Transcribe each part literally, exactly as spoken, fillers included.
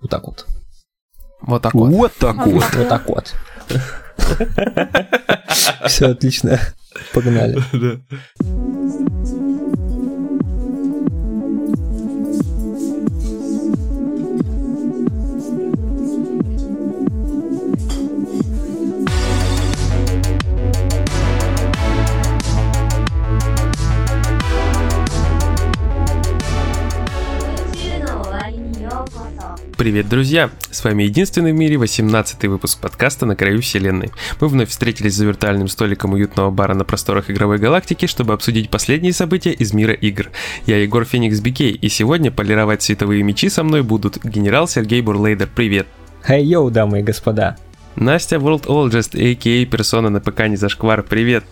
Вот так вот. Вот так вот. Вот так вот. Вот так вот. Все отлично. Погнали. Привет, друзья! С вами единственный в мире восемнадцатый выпуск подкаста «На краю вселенной». Мы вновь встретились за виртуальным столиком уютного бара на просторах игровой галактики, чтобы обсудить последние события из мира игр. Я Егор Феникс Бикей, и сегодня полировать световые мечи со мной будут генерал Сергей Бурлейдер. Привет! Хай, йоу, дамы и господа! Настя World-ologist, а.к.а. персона на ПК не зашквар. Привет!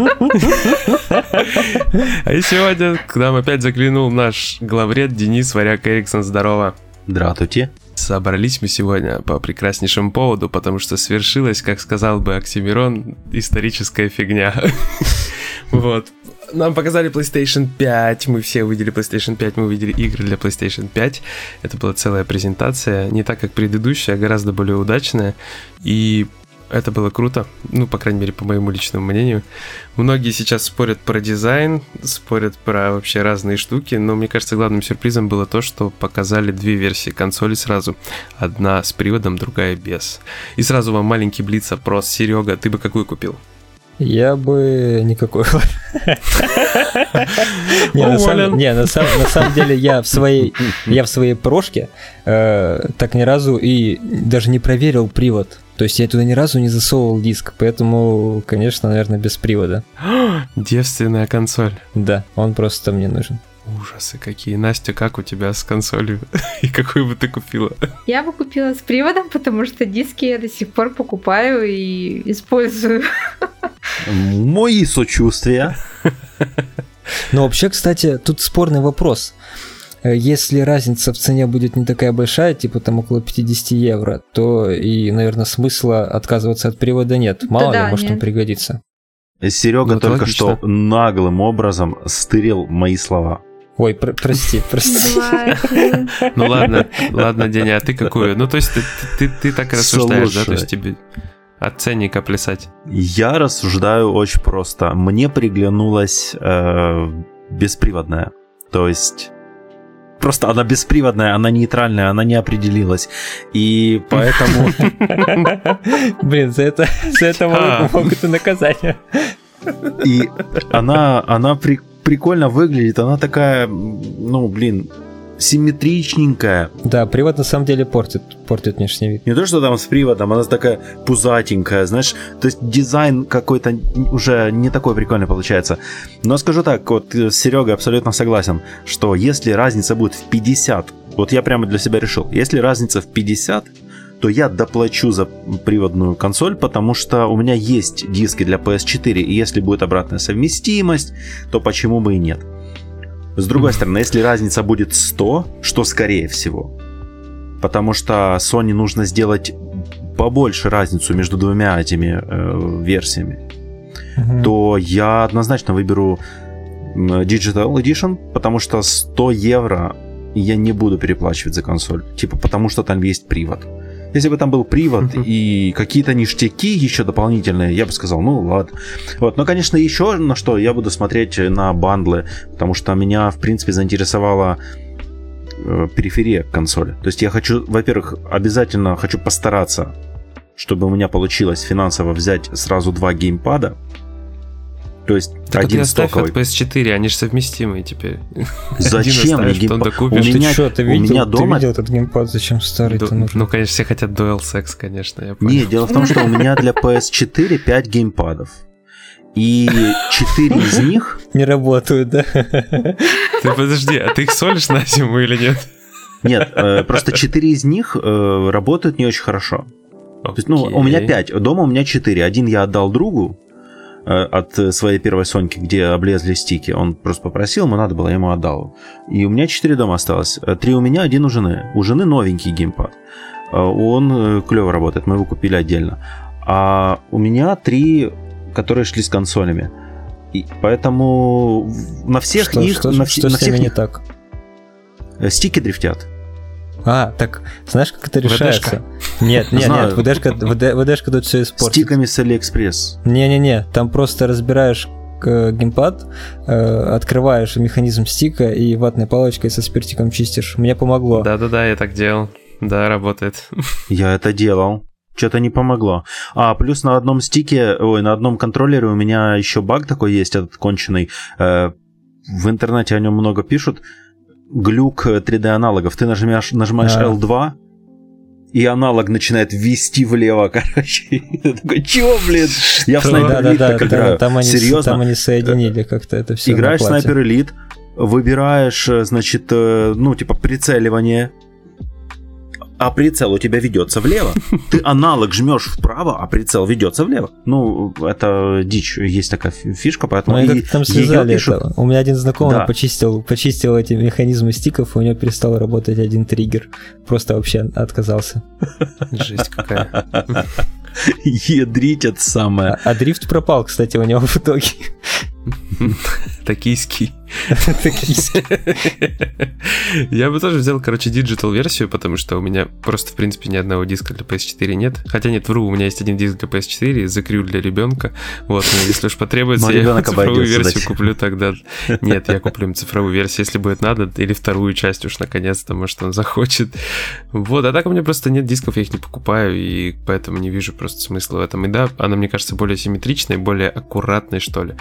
А и сегодня к нам опять заглянул наш главред Денис Варяг Эриксон. Здорово. Здравствуйте. Собрались мы сегодня по прекраснейшему поводу, потому что свершилась, как сказал бы Оксимирон, историческая фигня. Вот. Нам показали PlayStation пять, мы все увидели PlayStation пять, мы увидели игры для PlayStation пять. Это была целая презентация, не так как предыдущая, а гораздо более удачная. И... это было круто, ну, по крайней мере, по моему личному мнению. Многие сейчас спорят про дизайн, спорят про вообще разные штуки, но мне кажется, главным сюрпризом было то, что показали две версии консоли сразу. Одна с приводом, другая без. И сразу вам маленький блиц-опрос. Серега, ты бы какую купил? Я бы никакой. Не, на самом деле, я в своей прошке так ни разу и даже не проверил привод. То есть я туда ни разу не засовывал диск, поэтому, конечно, наверное, без привода. Девственная консоль. Да, он просто мне нужен. Ужасы какие. Настя, как у тебя с консолью? И какую бы ты купила? Я бы купила с приводом, потому что диски я до сих пор покупаю и использую. Мои сочувствия. Но вообще, кстати, тут спорный вопрос. Если разница в цене будет не такая большая, типа там около пятьдесят евро, то и, наверное, смысла отказываться от привода нет. Мало да ли, да, может, нет. Он пригодится. Серега ну, только логично. Что наглым образом стырил мои слова. Ой, про- прости, прости. Ну ладно, ладно, Деня, а ты какую? Ну то есть ты так рассуждаешь, да? То есть тебе от ценника плясать. Я рассуждаю очень просто. Мне приглянулась бесприводная. То есть... просто она бесприводная, она нейтральная, она не определилась. И поэтому... Блин, за это могут и наказать. И она прикольно выглядит. Она такая, ну, блин, симметричненькая. Да, привод на самом деле портит внешний вид. Не то, что там с приводом, она такая пузатенькая, знаешь. То есть дизайн какой-то уже не такой прикольный получается. Но скажу так, вот с Серегой абсолютно согласен, что если разница будет в пятьдесят, вот я прямо для себя решил, если разница в пятьдесят, то я доплачу за приводную консоль, потому что у меня есть диски для пи эс четыре, и если будет обратная совместимость, то почему бы и нет. С другой стороны, если разница будет сто, что скорее всего, потому что Sony нужно сделать побольше разницу между двумя этими э, версиями, mm-hmm. то я однозначно выберу Digital Edition, потому что сто евро я не буду переплачивать за консоль, типа потому что там есть привод. Если бы там был привод uh-huh. и какие-то ништяки еще дополнительные, я бы сказал, ну ладно. Вот. Но, конечно, еще на что я буду смотреть на бандлы, потому что меня, в принципе, заинтересовала э, периферия консоли. То есть я хочу, во-первых, обязательно хочу постараться, чтобы у меня получилось финансово взять сразу два геймпада. То есть так один стоковый. Так оставь от пи эс четыре, они же совместимые теперь. Зачем мне геймпад? У меня, что, ты видел, у меня дома... Ты видел этот геймпад, зачем старый? Ду... Ну, конечно, все хотят DualSense, конечно, я понял. Не, дело в том, что у меня для пи эс четыре пять геймпадов. И четыре из них... не работают, да? Ты подожди, а ты их солишь на зиму или нет? Нет, просто четыре из них работают не очень хорошо. То есть, ну, у меня пять, дома у меня четыре. Один я отдал другу от своей первой Соньки, где облезли стики. Он просто попросил, ему надо было, я ему отдал. И у меня четыре дома осталось. Три у меня, один у жены. У жены новенький геймпад. Он клево работает, мы его купили отдельно. А у меня три, которые шли с консолями. И поэтому на всех что, них... Что, на, что на всех них не так? Стики дрифтят. А, так, знаешь, как это решается? ВДшка? Нет, нет, Знаю. нет, ВДшка, ВД, ВДшка тут все испортит. Стиками с Алиэкспресс. Не-не-не, там просто разбираешь геймпад, открываешь механизм стика и ватной палочкой со спиртиком чистишь. Мне помогло. Да-да-да, я так делал. Да, работает. Я это делал. Что-то не помогло. А плюс на одном стике, ой, на одном контроллере у меня еще баг такой есть, этот конченый. В интернете о нем много пишут. Глюк три дэ аналогов. Ты нажимаешь, нажимаешь а. эл два, и аналог начинает вести влево, короче. Я такой, чего, блин? Я в Sniper Elite так играю. Там они соединили как-то это все. Играешь в Sniper Elite, выбираешь, значит, ну, типа, прицеливание. А прицел у тебя ведется влево. Ты аналог жмешь вправо, а прицел ведется влево. Ну, это дичь. Есть такая фишка, поэтому... Мы как там связали это. У меня один знакомый да. почистил, почистил эти механизмы стиков, и у него перестал работать один триггер. Просто вообще отказался. Жесть какая. Ядрить это самое. А дрифт пропал, кстати, у него в итоге. Токийский. Я бы тоже взял, короче, диджитал-версию, потому что у меня просто, в принципе, ни одного диска для пи эс четыре нет. Хотя нет, вру, у меня есть один диск для пи эс четыре, The Crew для ребенка. Вот, если уж потребуется, я цифровую версию куплю тогда. Нет, я куплю им цифровую версию, если будет надо, или вторую часть уж наконец-то, может, он захочет. Вот, а так у меня просто нет дисков, я их не покупаю, и поэтому не вижу просто смысла в этом. И да, она, мне кажется, более симметричной, более аккуратной, что ли.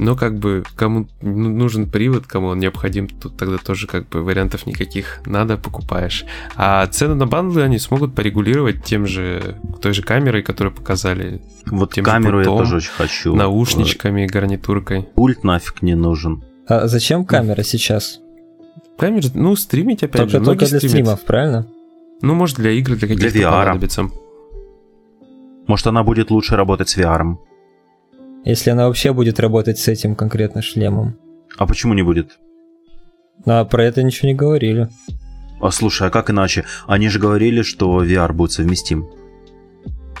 Но как бы кому нужен привод, кому он необходим, тут тогда тоже как бы вариантов никаких. Надо, покупаешь. А цены на бандлы они смогут порегулировать тем же, той же камерой, которую показали. Вот тем камеру же пультом, я тоже очень хочу. Наушничками, гарнитуркой. Пульт нафиг не нужен. А зачем камера сейчас? Камера, ну, стримить опять только, же. Только для стримят. Стримов, правильно? Ну, может, для игр, для каких-то для ви ар. Понадобится. Может, она будет лучше работать с ви ар. Если она вообще будет работать с этим конкретно шлемом. А почему не будет? А про это ничего не говорили. А слушай, а как иначе? Они же говорили, что ви ар будет совместим.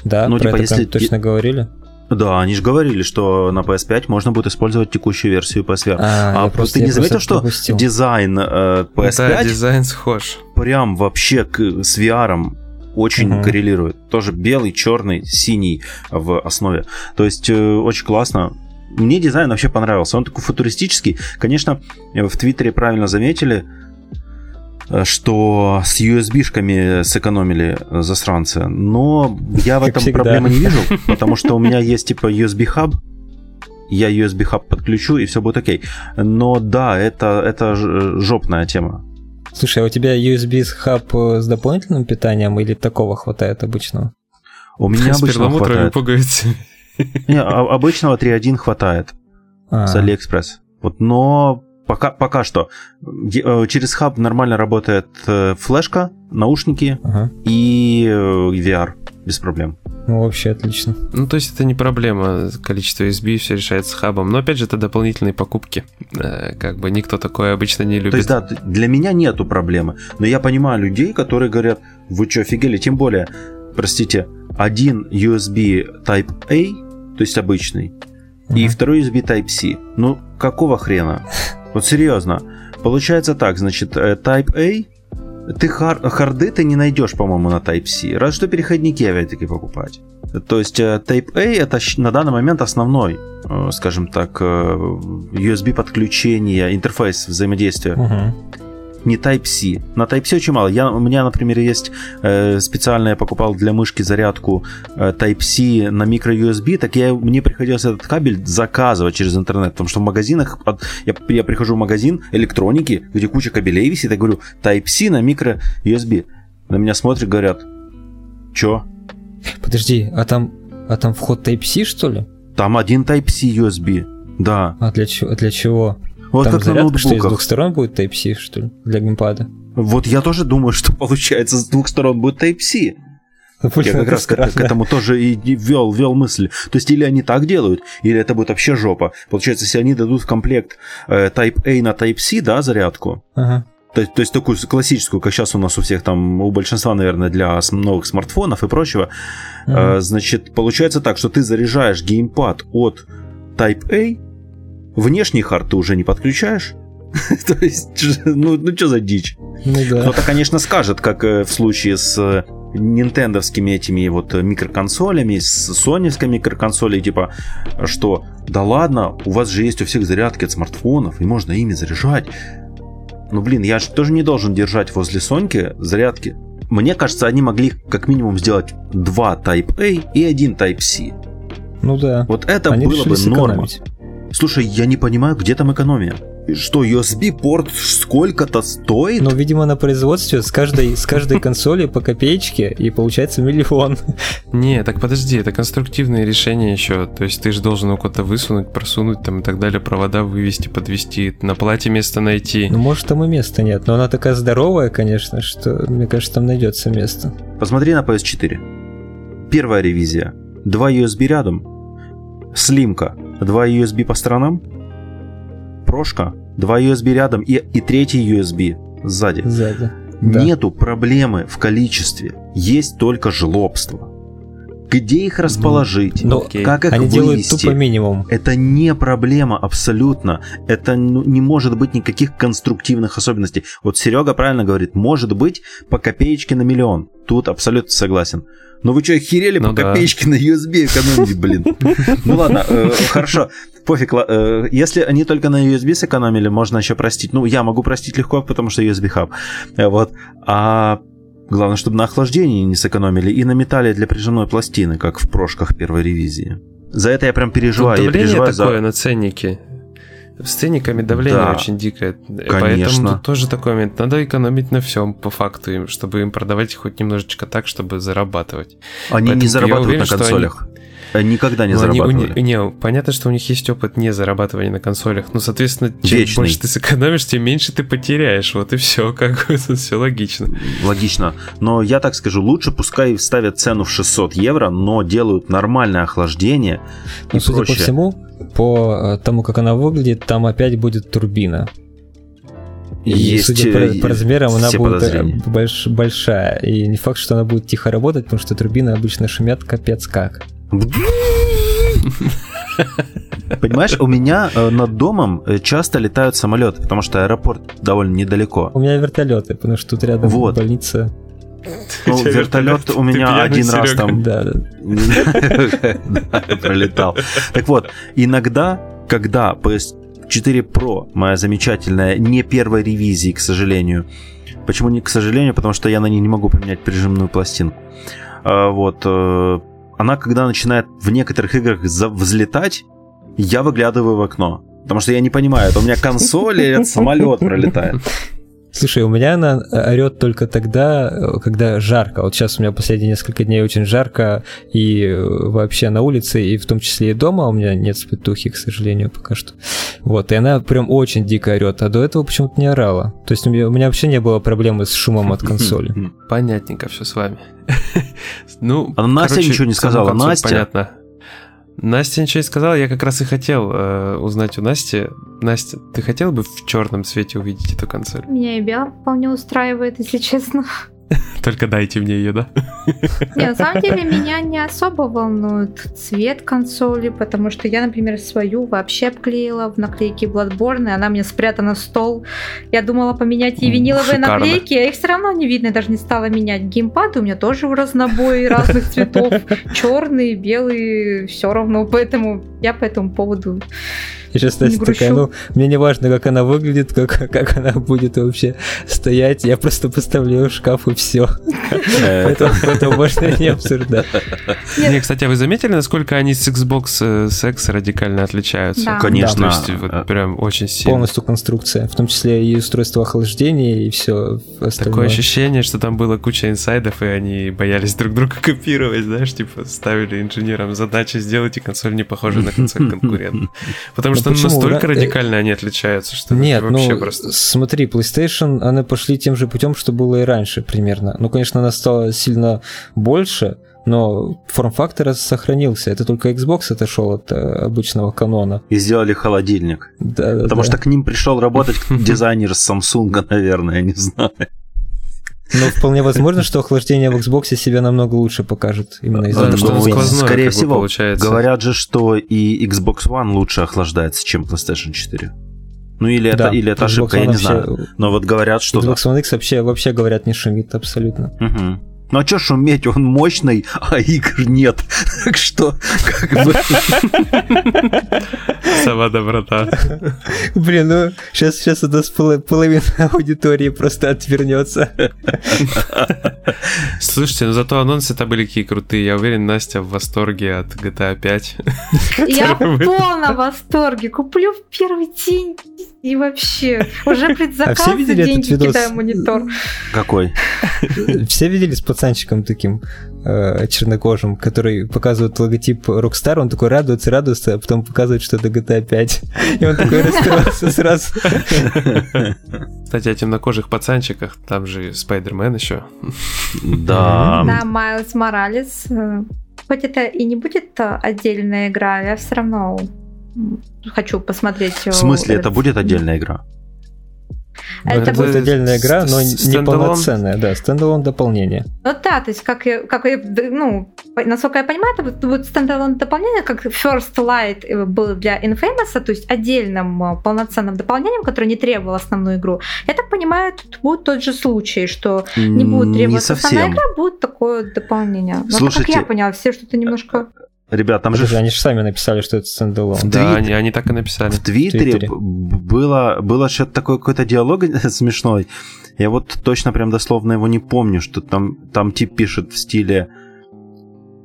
Да, ну, про типа, это если... точно говорили. Да, они же говорили, что на пи эс пять можно будет использовать текущую версию пи эс ви ар. А, а просто, ты не заметил, что пропустил. Дизайн э, пи эс пять да, дизайн схож. Прям вообще к, с ви ар-ом очень uh-huh. коррелирует. Тоже белый, черный, синий в основе. То есть э, очень классно. Мне дизайн вообще понравился. Он такой футуристический. Конечно, в Твиттере правильно заметили, что с ю эс би-шками сэкономили засранцы. Но я в этом проблемы не вижу, потому что у меня есть типа ю эс би-хаб. Я ю эс би-хаб подключу, и все будет окей. Но да, это, это жопная тема. Слушай, а у тебя ю эс би-хаб с дополнительным питанием или такого хватает обычного? У меня с обычного хватает. Пуговицы. Не, обычного три точка один хватает А-а-а. с AliExpress. Вот, но пока, пока что. Через хаб нормально работает флешка, наушники ага. и ви ар без проблем. Ну, вообще отлично. Ну, то есть это не проблема, количество ю эс би, все решается хабом. Но, опять же, это дополнительные покупки. Как бы никто такое обычно не любит. То есть, да, для меня нету проблемы. Но я понимаю людей, которые говорят, вы что, офигели? Тем более, простите, один ю эс би Type-A, то есть обычный, uh-huh. и второй ю эс би Type-C. Ну, какого хрена? Вот серьезно. Получается так, значит, Type-A... Ты хар- харды ты не найдешь, по-моему, на Type-C. Разве что переходники опять-таки покупать. То есть Type-A это на данный момент основной, скажем так, ю эс би подключение, интерфейс взаимодействия. Угу. Не Type-C. На Type-C очень мало. Я, у меня, например, есть специально я покупал для мышки зарядку Type-C на micro-ю эс би, так я, мне приходилось этот кабель заказывать через интернет, потому что в магазинах, я, я прихожу в магазин электроники, где куча кабелей висит, я говорю, Type-C на micro-ю эс би. На меня смотрят, говорят, чё? Подожди, а там, а там вход Type-C, что ли? Там один Type-C ю эс би, да. А для, а для чего? Вот там как зарядка, на ноутбуках. Что из двух сторон будет Type-C, что ли, для геймпада? Вот я тоже думаю, что получается с двух сторон будет Type-C. Я как раз к, к этому тоже и вел, вел мысль. То есть или они так делают, или это будет вообще жопа. Получается, если они дадут в комплект э, Type-A на Type-C, да, зарядку, ага. То, то есть такую классическую, как сейчас у нас у всех там, у большинства, наверное, для новых смартфонов и прочего, ага. э, значит, получается так, что ты заряжаешь геймпад от Type-A, внешний хард ты уже не подключаешь, То есть, ну, ну что за дичь? Ну, да. Кто-то, конечно, скажет, как в случае с нинтендовскими этими вот микроконсолями, с соневской микроконсолей, типа, что да ладно, у вас же есть у всех зарядки от смартфонов, и можно ими заряжать. Ну, блин, я же тоже не должен держать возле Соньки зарядки. Мне кажется, они могли как минимум сделать два Type-A и один Type-C. Ну да. Вот это они было бы норма. Слушай, я не понимаю, где там экономия. Что, ю эс би-порт сколько-то стоит? Ну, видимо, на производстве с каждой, с каждой консоли по копеечке, и получается миллион. Не, так подожди, это конструктивное решение еще. То есть ты же должен его куда-то высунуть, просунуть там и так далее, провода вывести, подвести, на плате место найти. Ну, может, там и места нет, но она такая здоровая, конечно, что, мне кажется, там найдется место. Посмотри на пи эс четыре. Первая ревизия. Два ю эс би рядом. Слимка. Два ю эс би по сторонам. Прошка, два ю эс би рядом и, и третий ю эс би сзади. сзади. Нету да. проблемы в количестве, есть только жлобство. Где их расположить? Ну, как их они вывести? Делают тупо минимум. Это не проблема абсолютно. Это ну, не может быть никаких конструктивных особенностей. Вот Серега правильно говорит, может быть по копеечке на миллион. Тут абсолютно согласен. Но вы что, охерели ну по да. копеечке на ю эс би экономить, блин? Ну ладно, хорошо. Пофиг, если они только на ю эс би сэкономили, можно еще простить. Ну, я могу простить легко, потому что ю эс би-хаб. Вот. А... Главное, чтобы на охлаждении не сэкономили и на металле для прижимной пластины, как в прошках первой ревизии. За это я прям переживаю. Тут давление я переживаю такое за... на ценники. С ценниками давление да, очень дикое. Конечно. Поэтому тут тоже такой момент. Надо экономить на всем по факту, чтобы им продавать хоть немножечко так, чтобы зарабатывать. Они Поэтому не зарабатывают уверен, на консолях. Они... Никогда не Но зарабатывали. Они... Не, понятно, что у них есть опыт не зарабатывания на консолях. Ну, соответственно, чем Вечный. больше ты сэкономишь, тем меньше ты потеряешь. Вот и все. Как это все логично. Логично. Но я так скажу, лучше пускай ставят цену в шестьсот евро, но делают нормальное охлаждение. Ну, и судя проще. по всему, по тому, как она выглядит, там опять будет турбина. И есть, судя по, есть, по размерам, она будет больш, большая. И не факт, что она будет тихо работать, потому что турбины обычно шумят капец как. Понимаешь, у меня над домом часто летают самолеты, потому что аэропорт довольно недалеко. У меня вертолеты, потому что тут рядом вот. больница. Ну, вертолет у меня один раз там пролетал. Так вот, иногда, когда пи эс четыре Pro, моя замечательная, не первой ревизии, к сожалению. Почему не к сожалению? Потому что я на ней не могу поменять прижимную пластинку. Вот... Она, когда начинает в некоторых играх взлетать, я выглядываю в окно. Потому что я не понимаю, это у меня консоль или самолет пролетает. Слушай, у меня она орет только тогда, когда жарко. Вот сейчас у меня последние несколько дней очень жарко, и вообще на улице, и в том числе и дома. У меня нет спитухи, к сожалению, пока что. Вот, и она прям очень дико орет, а до этого почему-то не орала. То есть у меня, у меня вообще не было проблемы с шумом от консоли. Понятненько все с вами. Ну, а Настя короче, ничего не сказала. Настя? Понятно. Настя ничего не сказала, я как раз и хотел э, узнать у Насти. Настя, ты хотела бы в черном цвете увидеть эту консоль? Меня и белая вполне устраивает, если честно. Только дайте мне ее, да? Не, на самом деле меня не особо волнует цвет консоли, потому что я, например, свою вообще обклеила в наклейке Bloodborne, и она мне спрятана в стол. Я думала поменять ей виниловые Шикарно. наклейки, а их все равно не видно, я даже не стала менять. Геймпады у меня тоже в разнобой разных цветов, черные, белые, все равно, поэтому я по этому поводу... Я сейчас, кстати, такая, ну, мне не важно, как она выглядит, как, как она будет вообще стоять, я просто поставлю ее в шкаф и все. Поэтому можно не обсуждать. Не, кстати, а вы заметили, насколько они с Xbox Series радикально отличаются? Конечно. Прям очень сильно. Полностью конструкция, в том числе и устройство охлаждения, и все остальное. Такое ощущение, что там было куча инсайдов, и они боялись друг друга копировать, знаешь, типа ставили инженерам задачу сделать, и консоль не похожа на консоль конкурента. Потому что Почему? настолько Ра... радикально они отличаются, что Нет, вообще ну, просто... смотри, PlayStation, они пошли тем же путем, что было и раньше примерно. Ну, конечно, она стала сильно больше, но форм-фактор сохранился. Это только Xbox отошел от обычного канона. И сделали холодильник. Да, да, Потому да. что к ним пришел работать дизайнер с Samsung, наверное, я не знаю. Но вполне возможно, что охлаждение в Xbox себя намного лучше покажет именно из-за того, что сквозное, скорее всего, получается. Говорят же, что и Xbox One лучше охлаждается, чем PlayStation четыре. Ну или да, это, или это ошибка, я не вообще, знаю. Но вот говорят, что... Xbox One X вообще, вообще, говорят, не шумит абсолютно. Угу. Ну а чё шуметь, он мощный, а игр нет. Так что, как бы... Сама доброта. Блин, ну сейчас у нас половина аудитории просто отвернется. Слушайте, ну зато анонсы-то были какие крутые. Я уверен, Настя в восторге от джи ти эй пять. Я в полном восторге. Куплю в первый день и вообще. Уже предзаказ за деньги кидаю монитор. Какой? Все видели с пацанчиком таким э, чернокожим, который показывает логотип Rockstar, он такой радуется, радуется, а потом показывает, что это джи ти эй пять. И он такой расстроился сразу. Кстати, о темнокожих пацанчиках, там же Spider-Man еще. Да. Да, Майлз Моралес. Хоть это и не будет отдельная игра, я все равно хочу посмотреть. В смысле, это будет отдельная игра? Это, это будет отдельная игра, но не полноценная, да, стендалон дополнение. Ну да, то есть, как я, как я, ну, насколько я понимаю, это будет стендалон дополнение, как First Light был для Infamous, то есть отдельным полноценным дополнением, которое не требовало основную игру. Я так понимаю, тут будет тот же случай, что не будет требоваться основная игра, будет такое дополнение. Но слушайте, так, как я поняла, все что-то немножко... Ребят, там же... Они же сами написали, что это стендалон. Твит... Да, они, они так и написали. В Твиттере, Твиттере. было, было что-то такое, какой-то диалог смешной. Я вот точно прям дословно его не помню, что там, там тип пишет в стиле...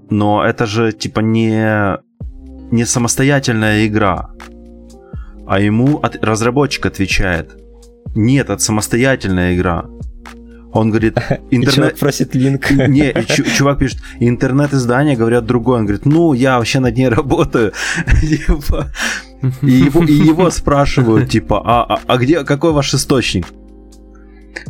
Но это же типа не, не самостоятельная игра. А ему от... разработчик отвечает. Нет, это самостоятельная игра. Он говорит... Интернет... Чувак просит линк. Не, ч- чувак пишет, интернет-издания говорят другое. Он говорит, ну, я вообще над ней работаю. И его, и его спрашивают, типа, а, а, а где, какой ваш источник?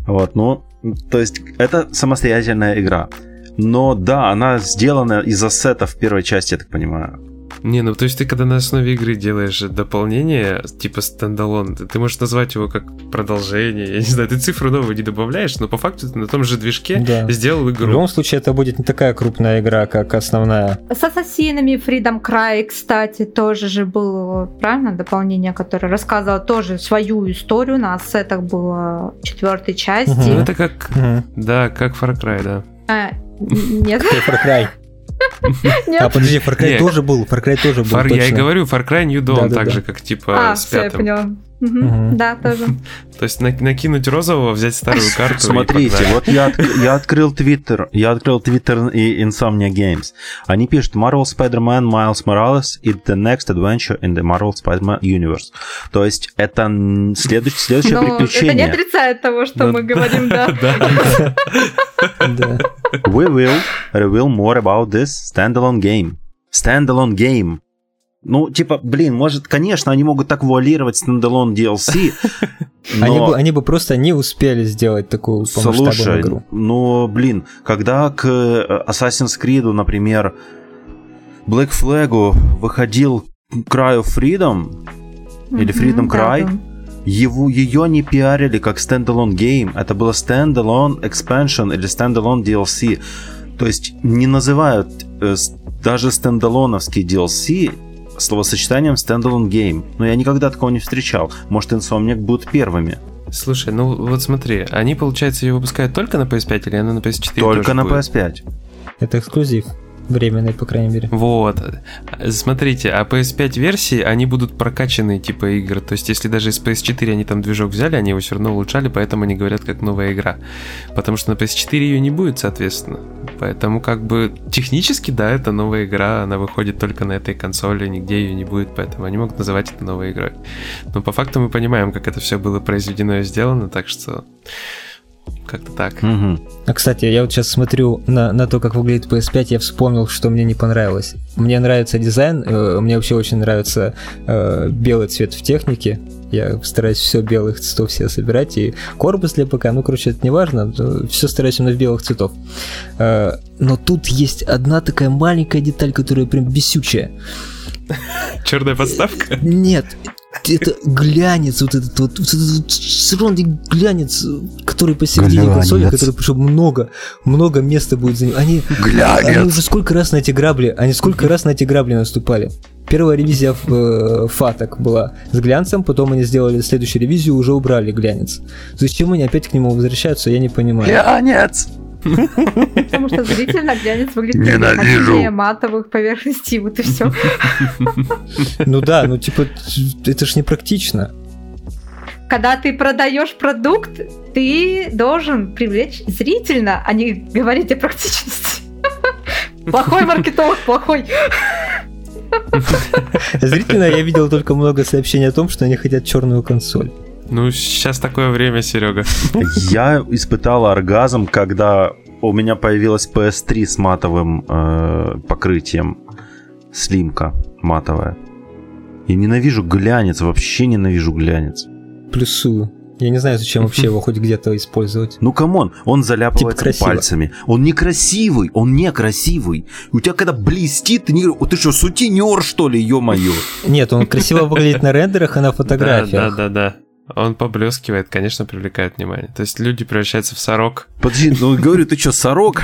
Вот, ну, то есть, это самостоятельная игра. Но да, она сделана из ассетов первой части, я так понимаю. Не, ну то есть ты когда на основе игры делаешь дополнение, типа стендалон, ты можешь назвать его как продолжение, я не знаю, ты цифру новую не добавляешь, но по факту ты на том же движке да. сделал игру. В любом случае это будет не такая крупная игра, как основная. С ассасинами Freedom Cry, кстати, тоже же было, правильно, дополнение, которое рассказывало тоже свою историю, на ассетах было четвертой части. Угу. Ну это как, угу. да, как Far Cry, да. А, нет. Far Cry. Нет. А подожди, Far Cry Нет. тоже был, Far Cry тоже был. Far, я и говорю, Far Cry New Dawn, да, да, так да. же, как типа а, с пятым. А, все, я поняла. Угу. Угу. Да, тоже. То есть накинуть розового, взять старую карту. Смотрите, вот я, я открыл Twitter, я открыл Twitter и Insomnia Games. Они пишут Marvel Spider-Man, Miles Morales и the next adventure in the Marvel Spider-Man universe. То есть это следующее, следующее Но приключение. Это не отрицает того, что Но... мы говорим, да. We will reveal more about this standalone game. Standalone game. Ну, типа, блин, может, конечно, они могут так вуалировать стендалон ди эл си, но... они, бы, они бы просто не успели сделать такую масштабную Слушай, игру. Ну, блин, когда к Assassin's Creed, например, Black Flag выходил Cry of Freedom, mm-hmm, или Freedom Cry, да, да. Его, ее не пиарили как стендалон гейм, это было стендалон expansion или стендалон ди эл си. То есть не называют э, даже стендалоновский ди эл си словосочетанием «standalone game». Но я никогда такого не встречал. Может, Insomniac будут первыми. Слушай, ну вот смотри, они, получается, ее выпускают только на пи эс пять или она на пи эс четыре? Только на пи эс пять. Это эксклюзив. Временный, по крайней мере. Вот. Смотрите, а пи эс пять версии, они будут прокачанные типа игр. То есть, если даже из пи эс четыре они там движок взяли, они его все равно улучшали, поэтому они говорят, как новая игра. Потому что на пи эс четыре ее не будет, соответственно. Поэтому, как бы, технически, да, это новая игра, она выходит только на этой консоли, нигде ее не будет, поэтому они могут называть это новой игрой. Но по факту мы понимаем, как это все было произведено и сделано, так что... Как-то так. Угу. А, кстати, я вот сейчас смотрю на, на то, как выглядит пи эс пять, я вспомнил, что мне не понравилось. Мне нравится дизайн, э, мне вообще очень нравится э, белый цвет в технике. Я стараюсь все белых цветов все собирать, и корпус для ПК, ну, короче, это не важно, все стараюсь именно в белых цветов. Э, но тут есть одна такая маленькая деталь, которая прям бесючая. Черная подставка? Нет. это глянец, вот этот вот, вот этот вот ровный глянец, который посередине консоли, который причем много, много места будет за ним. Они, они уже сколько раз на эти грабли, они сколько раз на эти грабли наступали. Первая ревизия э, фаток была с глянцем, потом они сделали следующую ревизию, уже убрали глянец. Зачем они опять к нему возвращаются, я не понимаю. Глянец! Потому что зрительно глянец выглядит ненавижу матовых поверхностей, вот и все. Ну да, ну типа это ж непрактично. Когда ты продаешь продукт, ты должен привлечь зрительно, а не говорить о практичности. Плохой маркетолог, плохой. Зрительно я видел только много сообщений о том, что они хотят черную консоль. Ну, сейчас такое время, Серега. Я испытал оргазм, когда у меня появилась пи эс три с матовым э, покрытием. Слимка матовая. Я ненавижу глянец, вообще ненавижу глянец. Плюсую. Я не знаю, зачем вообще его хоть где-то использовать. Ну, камон, он заляпывается типа пальцами. Он некрасивый, он некрасивый. У тебя когда блестит, ты не говоришь, ты что, сутенер, что ли, ё-моё? Нет, он красиво выглядит на рендерах и на фотографиях. Да-да-да. Он поблескивает, конечно, привлекает внимание. То есть люди превращаются в сорок. Подожди, ну говорю, ты что, сорок?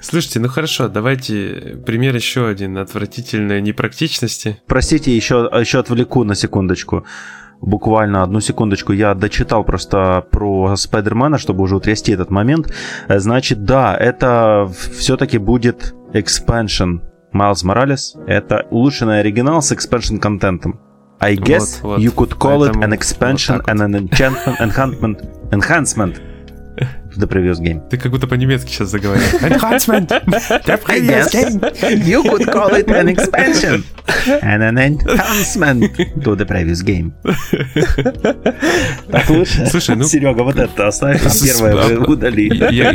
Слушайте, ну хорошо, давайте пример еще один отвратительной непрактичности. Простите, еще, еще отвлеку на секундочку. Буквально одну секундочку. Я дочитал просто про Спайдермена, чтобы уже утрясти этот момент. Значит, да, это все-таки будет экспаншн. Майлз Моралес. Это улучшенный оригинал с экспаншн-контентом. I guess вот, вот. You could call Поэтому it an expansion вот вот. and an enchantment, enhancement, enhancement to the previous game. Ты как будто по-немецки сейчас заговорил. Enhancement the previous game. You could call it an expansion and an enhancement to the previous game. Так лучше? Слушай, ну... Серега, вот это оставь, а первое удали. Я,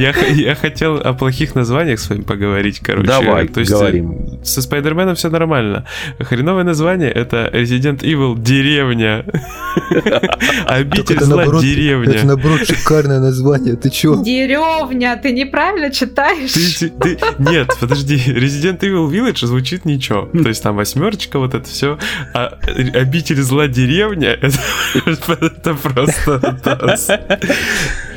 я, я хотел о плохих названиях с вами поговорить, короче. Давай, То есть говорим. Со Спайдерменом все нормально. Хреновое название — это Resident Evil Деревня. Обитель зла Деревня. Это, наоборот, шикарное название. Ты чё? Деревня, ты неправильно читаешь. Ты, ты, ты... Нет, подожди. Resident Evil Village звучит ничего. То есть там восьмерочка, вот это все. А обитель зла Деревня — это, это просто танц.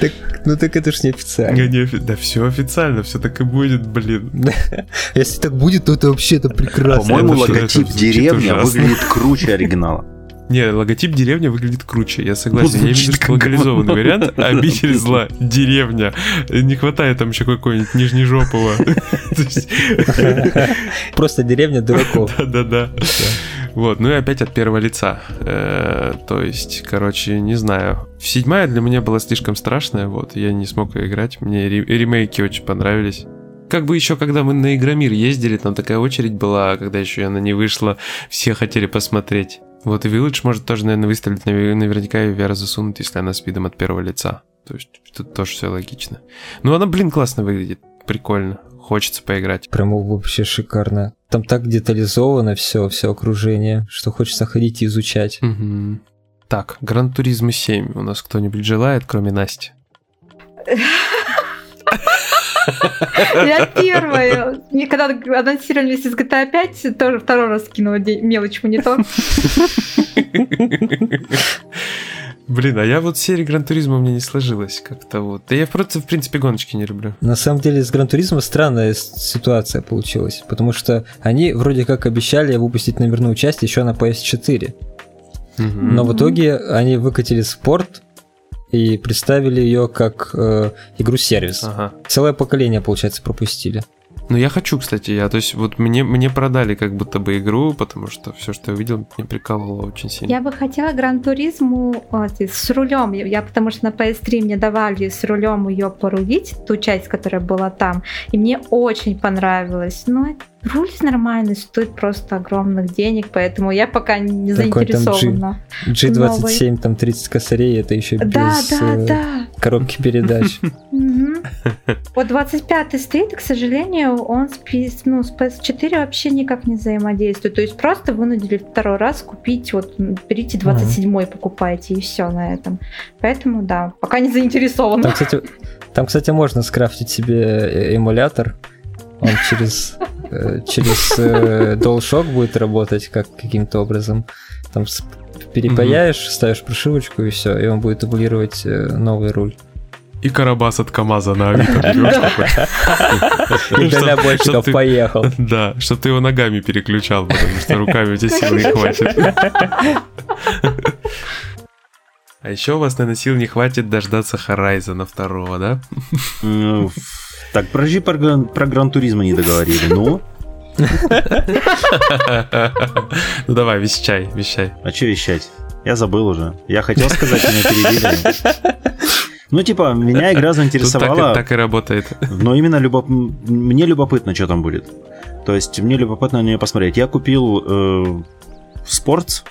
Так, ну так это ж не официально. Не, не, да все официально, все так и будет, блин. Если так будет, то это вообще-то прекрасно. По-моему, логотип Деревня выглядит круще оригинала. Не, логотип Деревня выглядит круче, я согласен. Ну, я вижу, что локализованный вариант. Обитель зла, Деревня. Не хватает там еще какой-нибудь нижнежопого. Просто Деревня дураков. Да-да-да. Вот, ну и опять от первого лица. То есть, короче, не знаю. Седьмая для меня была слишком страшная, вот. Я не смог играть, мне ремейки очень понравились. Как бы еще, когда мы на Игромир ездили, там такая очередь была, когда еще она не вышла, все хотели посмотреть. Вот и Village может тоже, наверное, выстрелить. Наверняка ее ви ар засунут, если она с видом от первого лица. То есть тут тоже все логично. Но она, блин, классно выглядит. Прикольно. Хочется поиграть. Прямо вообще шикарно. Там так детализовано все, все окружение, что хочется ходить и изучать. Угу. Так, Gran Turismo семь. У нас кто-нибудь желает, кроме Насти? Я первая. Мне когда анонсировали вместе с джи ти эй пять, тоже второй раз кинула мелочь монитор. Блин, а я вот серии Gran Turismo мне не сложилось как-то вот. Да я просто, в принципе, гоночки не люблю. На самом деле с Gran Turismo странная ситуация получилась, потому что они вроде как обещали выпустить номерную часть еще на пи эс четыре. Но в итоге они выкатили спорт и представили ее как э, игру-сервис. Ага. Целое поколение, получается, пропустили. Ну, я хочу, кстати, я, то есть, вот мне, мне продали как будто бы игру, потому что все, что я видел, меня прикололо очень сильно. Я бы хотела Gran Turismo вот, с рулем, я, потому что на пи эс три мне давали с рулем ее порулить, ту часть, которая была там, и мне очень понравилось. Но руль нормальный, стоит просто огромных денег, поэтому я пока не Такой заинтересована. Там G, джи двадцать семь, новой. Там тридцать косарей, это еще да, без да, э, да. коробки передач. Вот двадцать пятый стоит, к сожалению, он с пи эс четыре вообще никак не взаимодействует. То есть просто вынудили второй раз купить, вот берите двадцать седьмой, покупайте, и все на этом. Поэтому да, пока не заинтересована. Там, кстати, можно скрафтить себе эмулятор. Он через через э, DualShock будет работать как, каким-то образом. Там перепаяешь, mm-hmm. ставишь прошивочку и все, и он будет дублировать э, новый руль. И карабас от КамАЗа на Авито берешь. И для больщиков поехал. Да, что ты его ногами переключал, потому что руками у тебя сил не хватит. А еще у вас, наверное, сил не хватит дождаться Horizon второго, да? Так, подожди, про Гран-туризма не договорили, ну? Ну давай, вещай, вещай. А что вещать? Я забыл уже. Я хотел сказать, меня перебили. Ну, типа, меня игра заинтересовала. Так, так и работает. Но именно любоп... мне любопытно, что там будет. То есть, мне любопытно на нее посмотреть. Я купил Sports,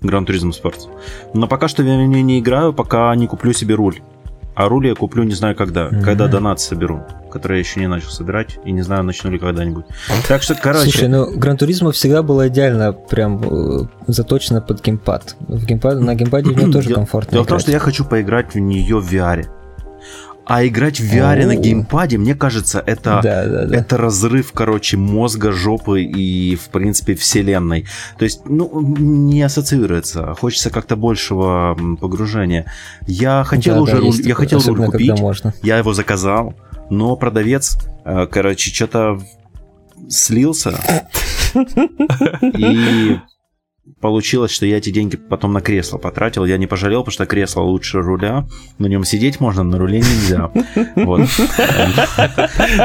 Gran Turismo Sports. Но пока что я в нее не играю, пока не куплю себе руль. А руль я куплю не знаю когда. Mm-hmm. Когда донат соберу, который я еще не начал собирать. И не знаю, начну ли когда-нибудь. Так что, короче... Слушай, ну, Gran Turismo всегда было идеально прям заточено под геймпад. В геймпад на геймпаде в нее тоже комфортно. Дело в том, что я хочу поиграть в нее в ви ар. А играть в ви ар на геймпаде, мне кажется, это, да, да, да. это разрыв, короче, мозга, жопы и, в принципе, вселенной. То есть, ну, не ассоциируется. Хочется как-то большего погружения. Я хотел да, уже да, руль, я хотел руль купить, я его заказал, но продавец, короче, что-то слился. И... получилось, что я эти деньги потом на кресло потратил. Я не пожалел, потому что кресло лучше руля. На нем сидеть можно, на руле нельзя.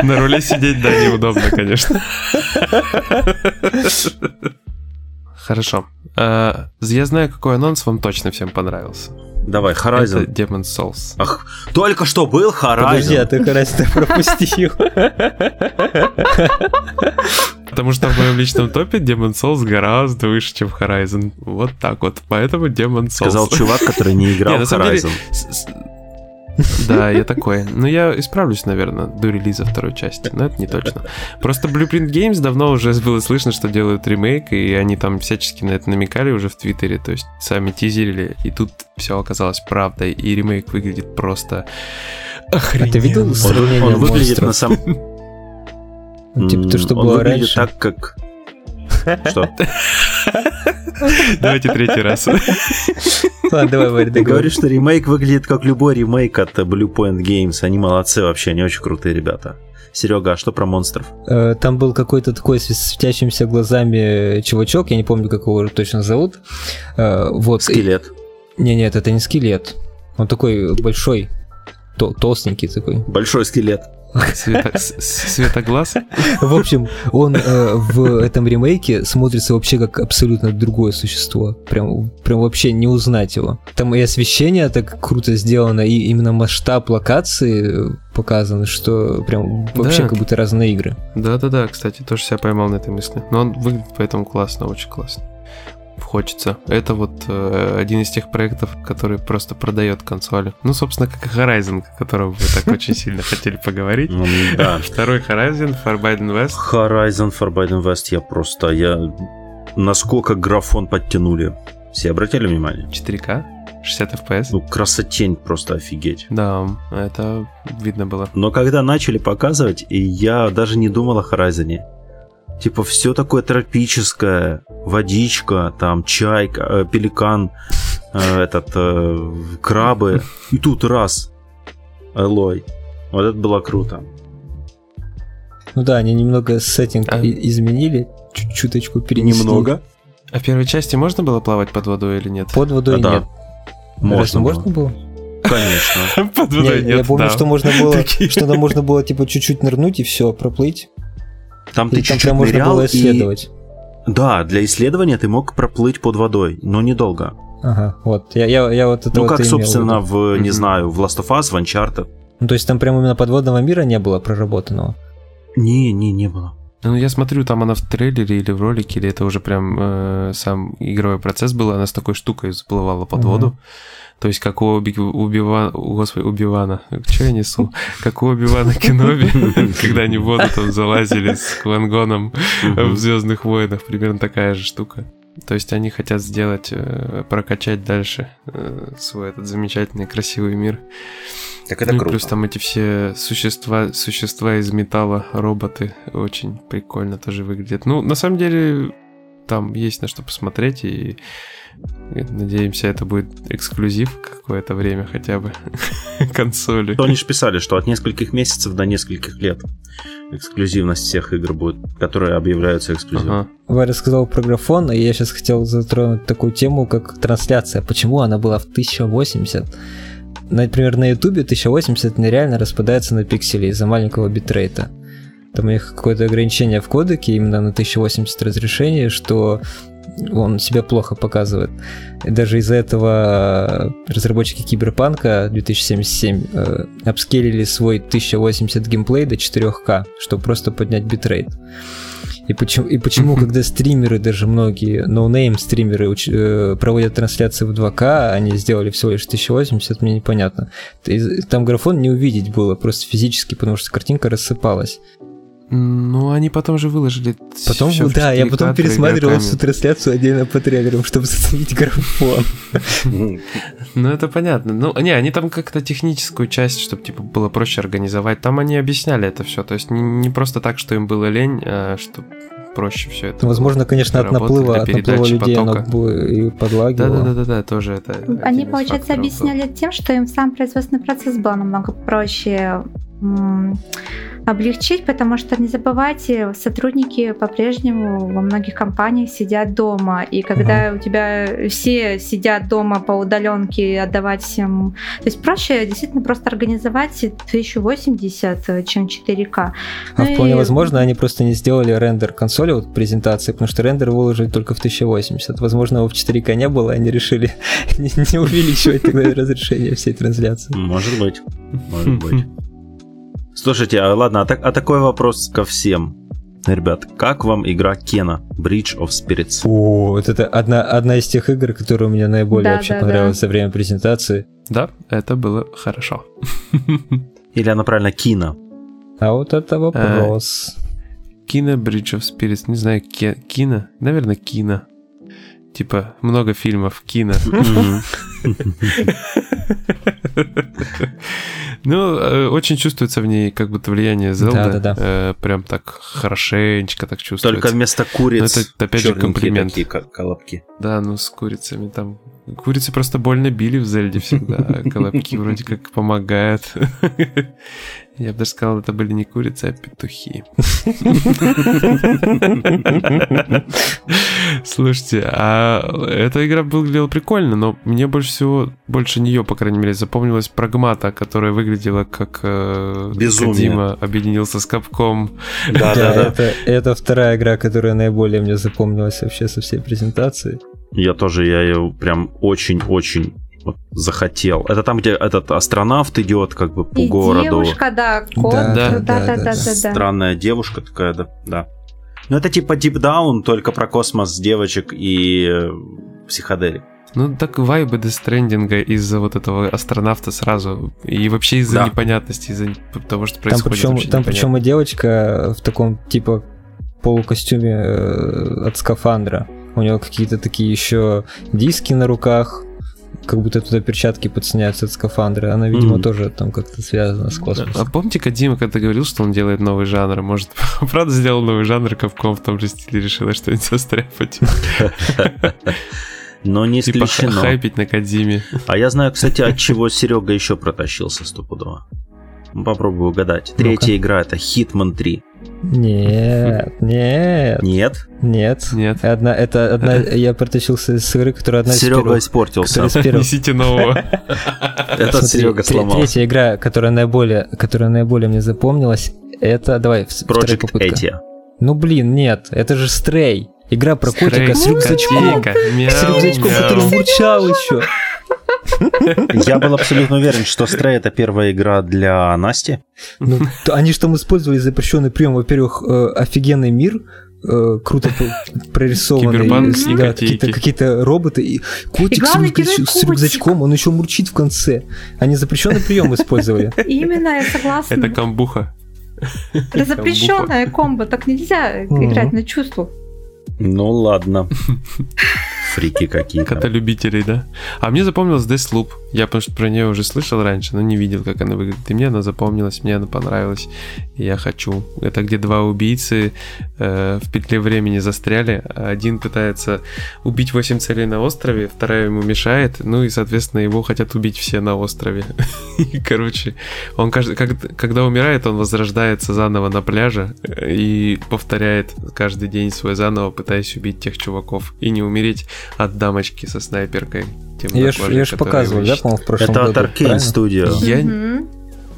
На руле сидеть, да, неудобно, конечно. Хорошо. Я знаю, какой анонс вам точно всем понравился. Давай, Horizon. Это Demon's Souls. Ах, только что был Horizon. Подожди, а ты Horizon пропустил. Потому что в моем личном топе Demon's Souls гораздо выше, чем Horizon. Вот так вот. Поэтому Demon's Souls. Сказал чувак, который не играл в Horizon. Да, я такой. Ну, я исправлюсь, наверное, до релиза второй части. Но это не точно. Просто Blueprint Games давно уже было слышно, что делают ремейк, и они там всячески на это намекали уже в Твиттере, то есть сами тизерили, и тут все оказалось правдой, и ремейк выглядит просто охрененно. А ты видел сравнение монстров? Он выглядит на самом... Типа то, что было раньше. Он выглядит так, как... Что? Давайте третий раз. Ладно, давай, Варя, ты говоришь, что ремейк выглядит как любой ремейк от Bluepoint Games. Они молодцы вообще, они очень крутые ребята. Серега, а что про монстров? Там был какой-то такой с светящимися глазами чувачок, я не помню, как его точно зовут. Вот. Скелет. Не-нет, это не скелет. Он такой большой, толстенький такой. Большой скелет. Света, светоглаз. В общем, он э, в этом ремейке смотрится вообще как абсолютно другое существо. Прям, прям вообще не узнать его. Там и освещение так круто сделано, и именно масштаб локации показан, что прям вообще да. как будто разные игры. Да-да-да, кстати, тоже себя поймал на этой мысли. Но он выглядит поэтому классно, очень классно. Хочется. Это вот э, один из тех проектов, который просто продает консоль. Ну, собственно, как и Horizon, о котором вы так очень сильно хотели поговорить. Второй Horizon, Forbidden West. Horizon, Forbidden West, я просто... я насколько графон подтянули. Все обратили внимание? четыре ка? шестьдесят эф пи эс? Ну, красотень просто офигеть. Да, это видно было. Но когда начали показывать, и я даже не думал о Horizon. Типа все такое тропическое, водичка, там чайка, э, пеликан, э, этот э, крабы. И тут раз, Элой. Вот это было круто. Ну да, они немного сеттинг а... изменили, чуточку перенесли. Немного. А в первой части можно было плавать под водой или нет? Под водой а, да. нет. Можно, можно было. Конечно. Под водой нет. Я помню, что можно было, что там можно было типа чуть-чуть нырнуть и все, проплыть. Там и ты там чуть-чуть нырял и... Да, для исследования ты мог проплыть под водой, но недолго. Ага, вот. Я, я, я вот это ну, вот как, собственно, в, mm-hmm. не знаю, в Last of Us, в Uncharted. Ну, то есть там прямо именно подводного мира не было проработанного? Не, не, не было. Ну, я смотрю, там она в трейлере или в ролике, или это уже прям э, сам игровой процесс был, она с такой штукой заплывала под mm-hmm. воду. То есть, как у Оби-Вана... Господи, Оби-Вана... Чё я несу? Как у Оби-Вана Кеноби, когда они в воду там залазили с Квангоном в «Звездных войнах». Примерно такая же штука. То есть, они хотят сделать, прокачать дальше свой этот замечательный, красивый мир. Так это ну, круто. Плюс там эти все существа, существа из металла, роботы, очень прикольно тоже выглядят. Ну, на самом деле, там есть на что посмотреть, и надеемся, это будет эксклюзив какое-то время хотя бы консоли. Они же писали, что от нескольких месяцев до нескольких лет эксклюзивность всех игр будет, которые объявляются эксклюзивом. Ага. Варя сказал про графон, и я сейчас хотел затронуть такую тему, как трансляция. Почему она была в тысяча восемьдесят? Например, на Ютубе тысяча восемьдесят нереально распадается на пиксели из-за маленького битрейта. Там у них какое-то ограничение в кодеке именно на тысяча восемьдесят разрешение, что он себя плохо показывает. И даже из-за этого разработчики Киберпанка две тысячи семьдесят семь э, апскейлили свой тысяча восемьдесят геймплей до четыре ка, чтобы просто поднять битрейт. И почему, и почему когда стримеры, даже многие ноунейм стримеры уч- э, проводят трансляции в два ка, они сделали всего лишь тысяча восемьдесят, мне непонятно. Там графон не увидеть было просто физически, потому что картинка рассыпалась. Ну, они потом же выложили... Потом, да, я потом пересматривал всю трансляцию отдельно по трейлерам, чтобы заценить графон. Ну, это понятно. Ну, не, они там как-то техническую часть, чтобы, типа, было проще организовать. Там они объясняли это все. То есть не просто так, что им было лень, а что проще все это. Возможно, конечно, от наплыва людей и подлагивало. Да-да-да, тоже это... Они, получается, объясняли тем, что им сам производственный процесс был намного проще... облегчить, потому что, не забывайте, сотрудники по-прежнему во многих компаниях сидят дома, и когда uh-huh. у тебя все сидят дома по удаленке, отдавать всем... То есть проще действительно просто организовать тысяча восемьдесят, чем четыре ка. А ну вполне и... возможно, они просто не сделали рендер консоли, вот презентации, потому что рендер выложили только в тысяча восемьдесят. Возможно, его в четыре ка не было, они решили не, не увеличивать тогда разрешение всей трансляции. Может быть. Может быть. Слушайте, а ладно, а, так, а такой вопрос ко всем. Ребят, как вам игра Kena: Bridge of Spirits? О, вот это одна, одна из тех игр, которые мне наиболее да, вообще да, понравилась да. за время презентации. Да, это было хорошо. Или она правильно Kena? А вот это вопрос. Kena: Bridge of Spirits, не знаю, Kena? Наверное, Kena. Типа, много фильмов Kena. Ну, очень чувствуется в ней как будто влияние Зелды. Да, да, да. Прям так хорошенечко так чувствуется. Только вместо куриц это, это, опять же, комплимент. Колобки. Да, ну с курицами там. Курицы просто больно били в Зельде всегда, а колобки вроде как помогают. Я бы даже сказал, это были не курицы, а петухи. Слушайте, а эта игра выглядела прикольно, но мне больше всего, больше нее, по крайней мере, запомнилась Прагмата, которая выглядела как Кодзима объединился с Капком. Да, да, да. Это вторая игра, которая наиболее мне запомнилась вообще со всей презентации. Я тоже, я ее прям очень-очень вот захотел. Это там, где этот астронавт идет как бы по и городу. Девушка, да, кот. Да-да-да. Странная девушка такая, да. да. Ну это типа Deep Down, только про космос, девочек и психоделик. Ну так вайбы Death Stranding из-за вот этого астронавта сразу. И вообще из-за да. непонятности, из-за того, что происходит. Там причем, там причем и девочка в таком типа полукостюме от скафандра. У него какие-то такие еще диски на руках, как будто туда перчатки подсоединяются от скафандра. Она, видимо, mm-hmm. тоже там как-то связана с космосом. А помните, Кодзима, когда говорил, что он делает новый жанр? Может, правда сделал новый жанр, Капком в том же стиле решила что-нибудь состряпать? Но не исключено. Типа хайпить на Кодзиме. А я знаю, кстати, от чего Серега еще протащился стопудово. Попробую угадать. Третья игра — это Hitman три. Нет, нет. Нет? Нет. Нет. Одна, это одна, я протащился с игры, которая одна Серега из первых. Серега испортился. Несите нового. Это Серега сломал. Третья игра, которая наиболее, которая наиболее мне запомнилась, это, давай, вторая попытка. Project Athia. Ну, блин, нет, это же Stray. Игра про котика с рюкзачком. С рюкзачком, который бурчал еще. Я был абсолютно уверен, что Stray — это первая игра для Насти. Ну, они же там использовали запрещенный прием. Во-первых, э, офигенный мир, э, круто прорисованный, да, какие-то, какие-то роботы. И котик и с, рюкзач... котик. с рюкзачком, он еще мурчит в конце. Они запрещенный прием использовали. Именно, я согласна. Это камбуха. Это запрещенная комбо, так нельзя играть на чувствах. Ну ладно. Фрики какие-то. Кота любителей, да? А мне запомнилось Deathloop. Я просто про нее уже слышал раньше, но не видел, как она выглядит. И мне она запомнилась, мне она понравилась. И я хочу. Это где два убийцы э, в петле времени застряли. Один пытается убить восемь целей на острове, вторая ему мешает. Ну и, соответственно, его хотят убить все на острове. Короче, он каждый, когда умирает, он возрождается заново на пляже и повторяет каждый день свой заново, пытаясь убить тех чуваков и не умереть от дамочки со снайперкой. Я же показывал, да, по-моему, в прошлом году. Это от Arkane Studio. Я... Mm-hmm.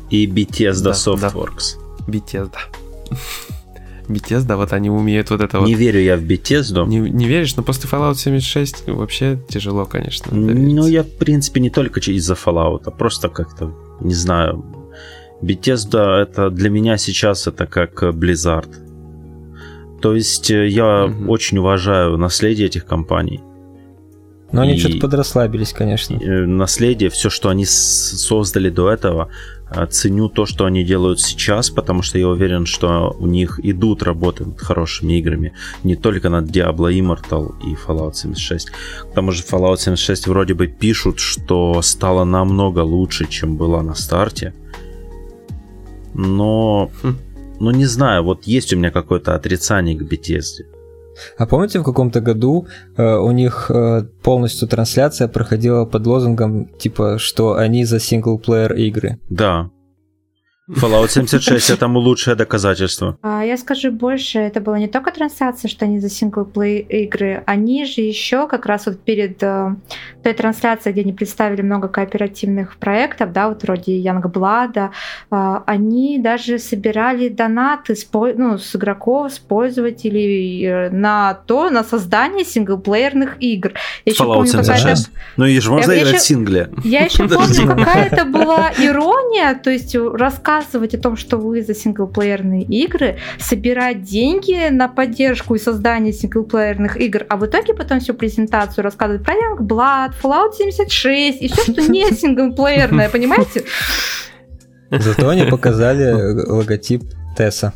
И Bethesda да, Softworks. Да. Bethesda. Bethesda, вот они умеют вот это вот. Не верю я в Bethesda. Не, не веришь? Но после Fallout семьдесят шесть вообще тяжело, конечно. Ну, я, в принципе, не только из-за Fallout, а просто как-то, не знаю. Bethesda, это для меня сейчас это как Blizzard. То есть я mm-hmm. очень уважаю наследие этих компаний. Но они и что-то подрасслабились, конечно. Наследие, все, что они создали до этого, ценю то, что они делают сейчас, потому что я уверен, что у них идут работы над хорошими играми, не только над Diablo Immortal и Fallout семьдесят шесть. К тому же Fallout семьдесят шесть вроде бы пишут, что стало намного лучше, чем была на старте. Но, ну не знаю, вот есть у меня какое-то отрицание к Bethesda. А помните, в каком-то году э, у них э, полностью трансляция проходила под лозунгом, типа, что они за синглплеер игры? Да. Fallout семьдесят шесть — это лучшее доказательство. А я скажу больше, это была не только трансляция, что они за синглплеер игры, они же еще как раз вот перед э, той трансляцией, где они представили много кооперативных проектов, да, вот вроде Youngblood, э, они даже собирали донаты с, ну, с игроков, с пользователей на то, на создание синглплеерных игр. Я Fallout семьдесят шесть? Ну и же можно я, играть в сингле. Я еще помню, какая-то была ирония, то есть рассказ о том, что вы за синглплеерные игры, собирать деньги на поддержку и создание синглплеерных игр, а в итоге потом всю презентацию рассказывать про Youngblood, Fallout семьдесят шесть и все, что не синглплеерное, понимаете? Зато они показали логотип Тесса.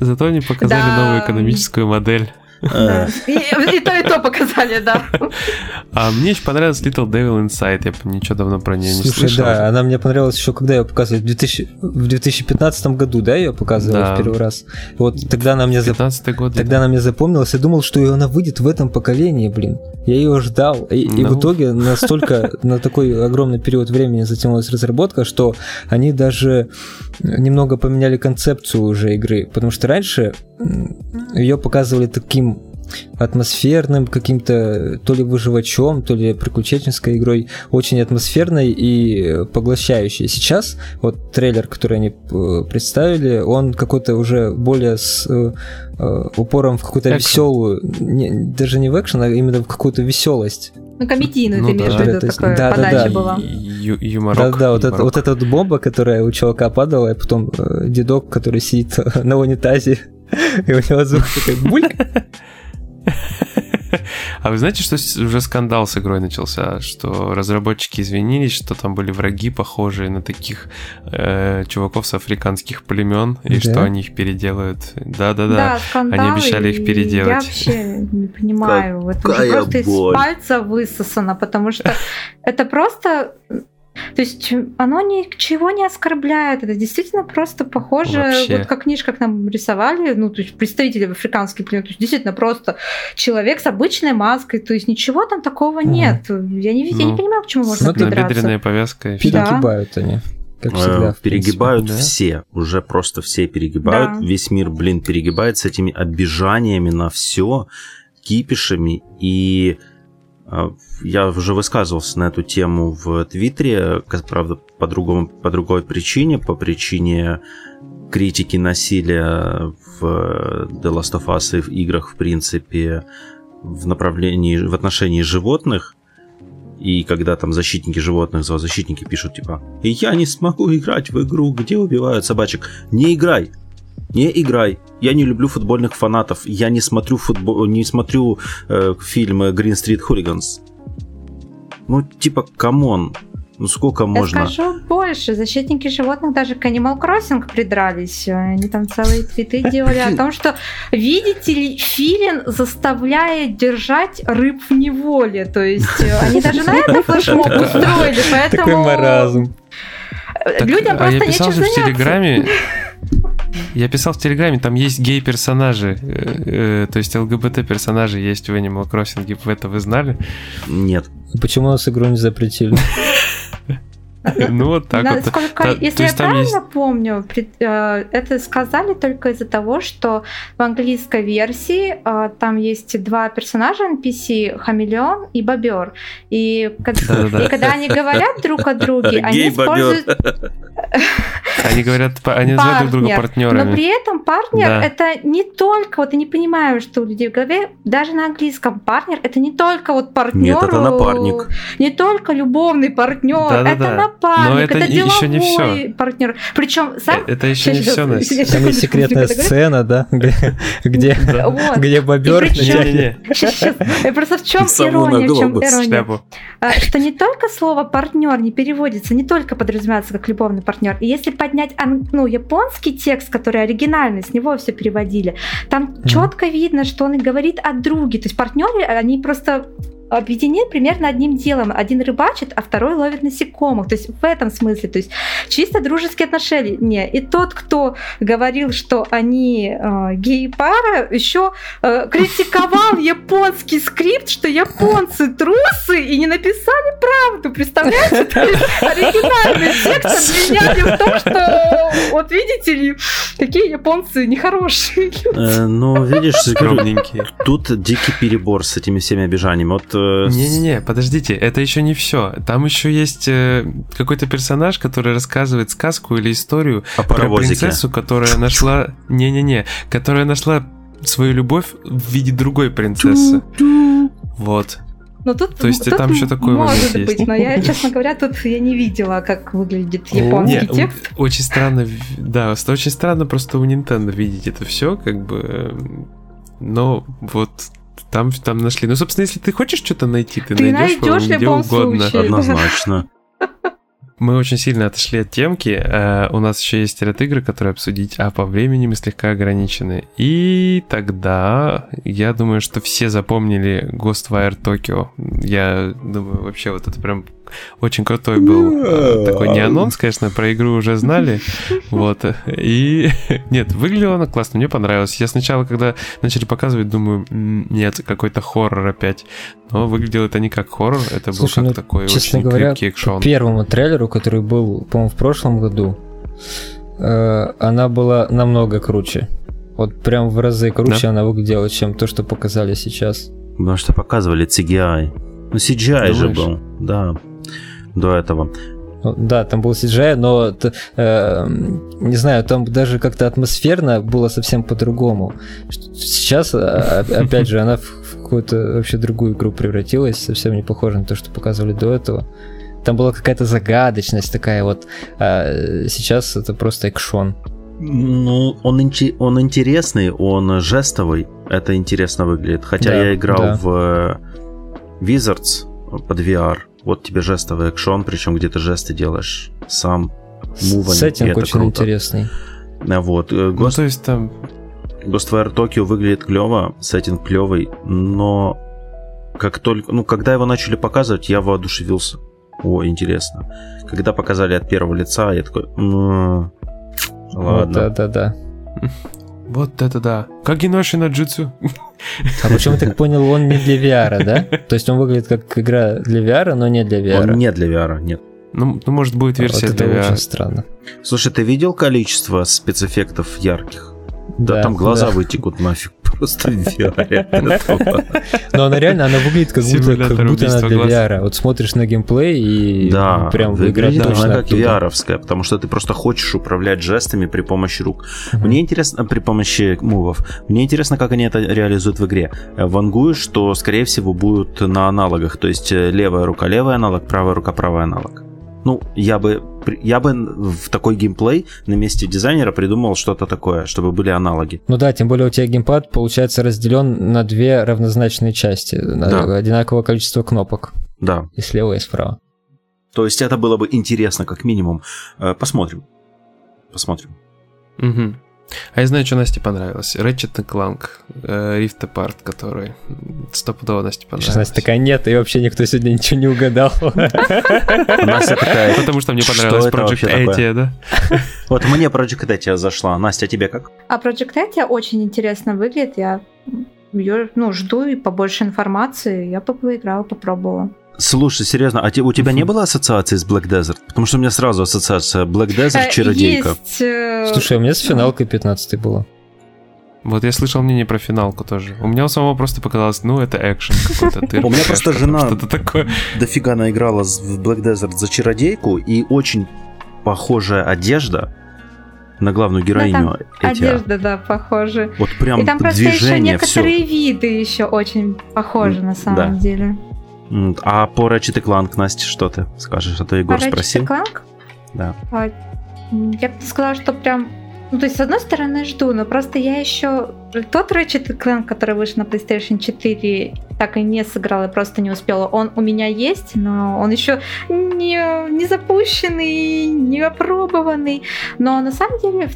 Зато они показали да. новую экономическую модель. Да. И, и то, и то показали, да. А мне еще понравилась Little Devil Inside. Я ничего давно про нее не слышал. Слушай, да, она мне понравилась еще, когда ее показывали. В две тысячи пятнадцатом году, да, ее показывали да. в первый раз. Вот тогда она мне, зап... год, тогда да. она мне запомнилась. Я думал, что она выйдет в этом поколении, блин. Я ее ждал. И, ну. и в итоге настолько на такой огромный период времени затянулась разработка, что они даже немного поменяли концепцию уже игры. Потому что раньше ее показывали таким атмосферным каким-то то ли выживачом, то ли приключенческой игрой, очень атмосферной и поглощающей. Сейчас вот трейлер, который они представили, он какой-то уже более с э, упором в какую-то экшен. Веселую, не, даже не в экшен, а именно в какую-то веселость. Ну, комедийную, ну, ты имеешь в виду, такая да, подача да, да. была. Ю- юморок. Да-да, вот, это, вот эта вот бомба, которая у чувака падала, и потом э, дедок, который сидит на унитазе, и у него звук такой буль. А вы знаете, что уже скандал с игрой начался? Что разработчики извинились, что там были враги, похожие на таких э, чуваков с африканских племен, и да? что они их переделают. Да-да-да, да, они обещали их переделать. Я вообще не понимаю, это просто боль. Из пальца высосано, потому что это просто... То есть оно ничего не оскорбляет. Это действительно просто похоже, вообще. Вот как книжка к нам рисовали, ну, то есть представители африканских племен, то есть действительно просто человек с обычной маской, то есть ничего там такого угу. нет. Я не, ну, я не понимаю, к чему можно придраться. Набедренная повязка. Перегибают да. они, как всегда. В перегибают да. все, уже просто все перегибают. Да. Весь мир, блин, перегибает с этими обижаниями на все, кипишами и... Я уже высказывался на эту тему в Твиттере, правда, по, другому, по другой причине, по причине критики насилия в The Last of Us и в играх, в принципе, в направлении, в отношении животных. И когда там защитники животных, зоозащитники пишут, типа, я не смогу играть в игру, где убивают собачек. Не играй! Не играй. Я не люблю футбольных фанатов. Я не смотрю футбол, не смотрю э, фильмы Green Street Hooligans. Ну, типа, камон. Ну сколько можно? Я скажу больше. Защитники животных даже к Animal Crossing придрались. Они там целые твиты делали о том, что, видите ли, филин заставляет держать рыб в неволе. То есть они даже на это флешмоб устроили. Такой маразм. Людям просто нечего заняться. Я писал же в Телеграме... Я писал в Телеграме, там есть гей-персонажи, э, э, то есть ЛГБТ-персонажи есть в Animal Crossing, вы это вы знали? Нет. Почему нас игру не запретили? Ну вот так вот. Если я правильно помню, это сказали только из-за того, что в английской версии там есть два персонажа эн пи си, хамелеон и бобер. И когда они говорят друг о друге, они используют... Они говорят, они называют друг друга партнерами. Но при этом партнер это не только, вот я не понимаю, что у людей в голове, даже на английском партнер это не только вот партнер. Нет, это напарник. Не только любовный партнер, это напарник. Но это, это еще не все. Партнер. Причем сам... Это еще не все, Настя. Там есть секретная сцена, да? Где бобер. Просто в чем ирония? В чем ирония? Что не только слово партнер не переводится, не только подразумевается как любовный партнер. И если поднять японский текст, который оригинальный, с него все переводили, там четко видно, что он и говорит о друге. То есть партнеры, они просто... объединены примерно одним делом. Один рыбачит, а второй ловит насекомых. То есть в этом смысле. То есть чисто дружеские отношения. И тот, кто говорил, что они э, гей-пара, еще э, критиковал японский скрипт, что японцы трусы и не написали правду. Представляете? То есть оригинальный текст обвиняли в том, что вот видите ли, какие японцы нехорошие люди. Ну, видишь, тут дикий перебор с этими всеми обижаниями. Вот не-не-не, подождите, это еще не все. Там еще есть э, какой-то персонаж, который рассказывает сказку или историю о про паровозике. Принцессу, которая нашла... Не-не-не, которая нашла свою любовь в виде другой принцессы. Вот. Но тут, то есть тут там еще такое может быть, есть. Но я, честно говоря, тут я не видела, как выглядит японский Нет, текст. Очень странно, да, очень странно просто у Nintendo видеть это все, как бы... Но вот... Там, там нашли. Ну, собственно, если ты хочешь что-то найти, ты, ты найдешь, найдешь где угодно. Случае. Однозначно. Мы очень сильно отошли от темки. Uh, у нас еще есть ряд игр, которые обсудить, а по времени мы слегка ограничены. И тогда я думаю, что все запомнили Ghostwire Tokyo. Я думаю, вообще вот это прям очень крутой был yeah. такой не анонс, конечно, про игру уже знали. Вот. И нет, выглядела она классно, мне понравилось. Я сначала, когда начали показывать, думаю, нет, какой-то хоррор опять. Но выглядело это не как хоррор, это был как ну, такой очень говоря, крепкий экшон. По первому трейлеру, который был, по-моему, в прошлом году, э, она была намного круче. Вот прям в разы круче да? она выглядела, чем то, что показали сейчас. Потому что показывали си джи ай. Ну, си джи ай Думаешь? Же был, да. До этого. Да, там был си джи ай, но э, не знаю, там даже как-то атмосферно было совсем по-другому. Сейчас, опять же, она в какую-то вообще другую игру превратилась, совсем не похожа на то, что показывали до этого. Там была какая-то загадочность такая вот. А сейчас это просто экшон. Ну, он, инте- он интересный, он жестовый. Это интересно выглядит. Хотя да, я играл да. в Wizards под ви ар. Вот тебе жестовый экшон, причем где ты жесты делаешь сам, мувами, сеттинг очень круто. Интересный. Вот. Гост... Ну, то есть там... Ghostwire Tokyo выглядит клево, сеттинг клевый, но как только... Ну, когда его начали показывать, я воодушевился. О, интересно. Когда показали от первого лица, я такой... Ладно. Вот да-да-да. Вот это да. Как Геноши на джитсу. А почему ты так понял, он не для ви ар, да? То есть он выглядит как игра для ви ар, но не для ви ар. Он не для ви ар, нет. Ну, ну может, будет версия вот для ви ар. Это очень странно. Слушай, ты видел количество спецэффектов ярких? Да, да там глаза да. вытекут нафиг просто в ви ар. Но она реально, она выглядит как будто она для ви ар. Вот смотришь на геймплей и прям выглядит точно как ви ар-овская, потому что ты просто хочешь управлять жестами при помощи рук. Мне интересно, при помощи мувов, мне интересно, как они это реализуют в игре. Вангую, что, скорее всего, будут на аналогах, то есть левая рука левый аналог, правая рука правый аналог. Ну, я бы, я бы в такой геймплей на месте дизайнера придумал что-то такое, чтобы были аналоги. Ну да, тем более у тебя геймпад, получается, разделен на две равнозначные части. Да. Одинаковое количество кнопок. Да. И слева, и справа. То есть это было бы интересно, как минимум. Посмотрим. Посмотрим. Угу. А я знаю, что Насте понравилось. Ratchet энд Clank Rift Apart, который стопудово Насте понравилось. Сейчас Настя такая, нет, и вообще никто сегодня ничего не угадал. Настя такая... Потому что мне понравилась Project Athia, да? Вот мне Project Athia зашла. Настя, тебе как? А Project Athia очень интересно выглядит. Я ее, ну, жду и побольше информации. Я поиграла, попробовала. Слушай, серьезно, а у тебя не было ассоциации с Black Desert? Потому что у меня сразу ассоциация Black Desert, Чародейка. Есть... Слушай, у меня с финалкой пятнадцатой было. Вот я слышал мнение про финалку тоже. У меня у самого просто показалось, ну это экшен какой-то. У меня просто жена дофига наиграла в Black Desert за Чародейку, и очень похожая одежда на главную героиню. Одежда, да, похожа. Вот прям движение, все. И там просто еще некоторые виды еще очень похожи на самом деле. А по Ratchet энд Clank, Настя, что ты скажешь? А то Егор а спросил. Ratchet энд Clank? Да. А, я бы сказала, что прям... Ну, то есть, с одной стороны, жду, но просто я еще... Тот Ratchet энд Clank, который вышел на PlayStation четыре, так и не сыграла, я просто не успела. Он у меня есть, но он еще не, не запущенный, не опробованный. Но на самом деле,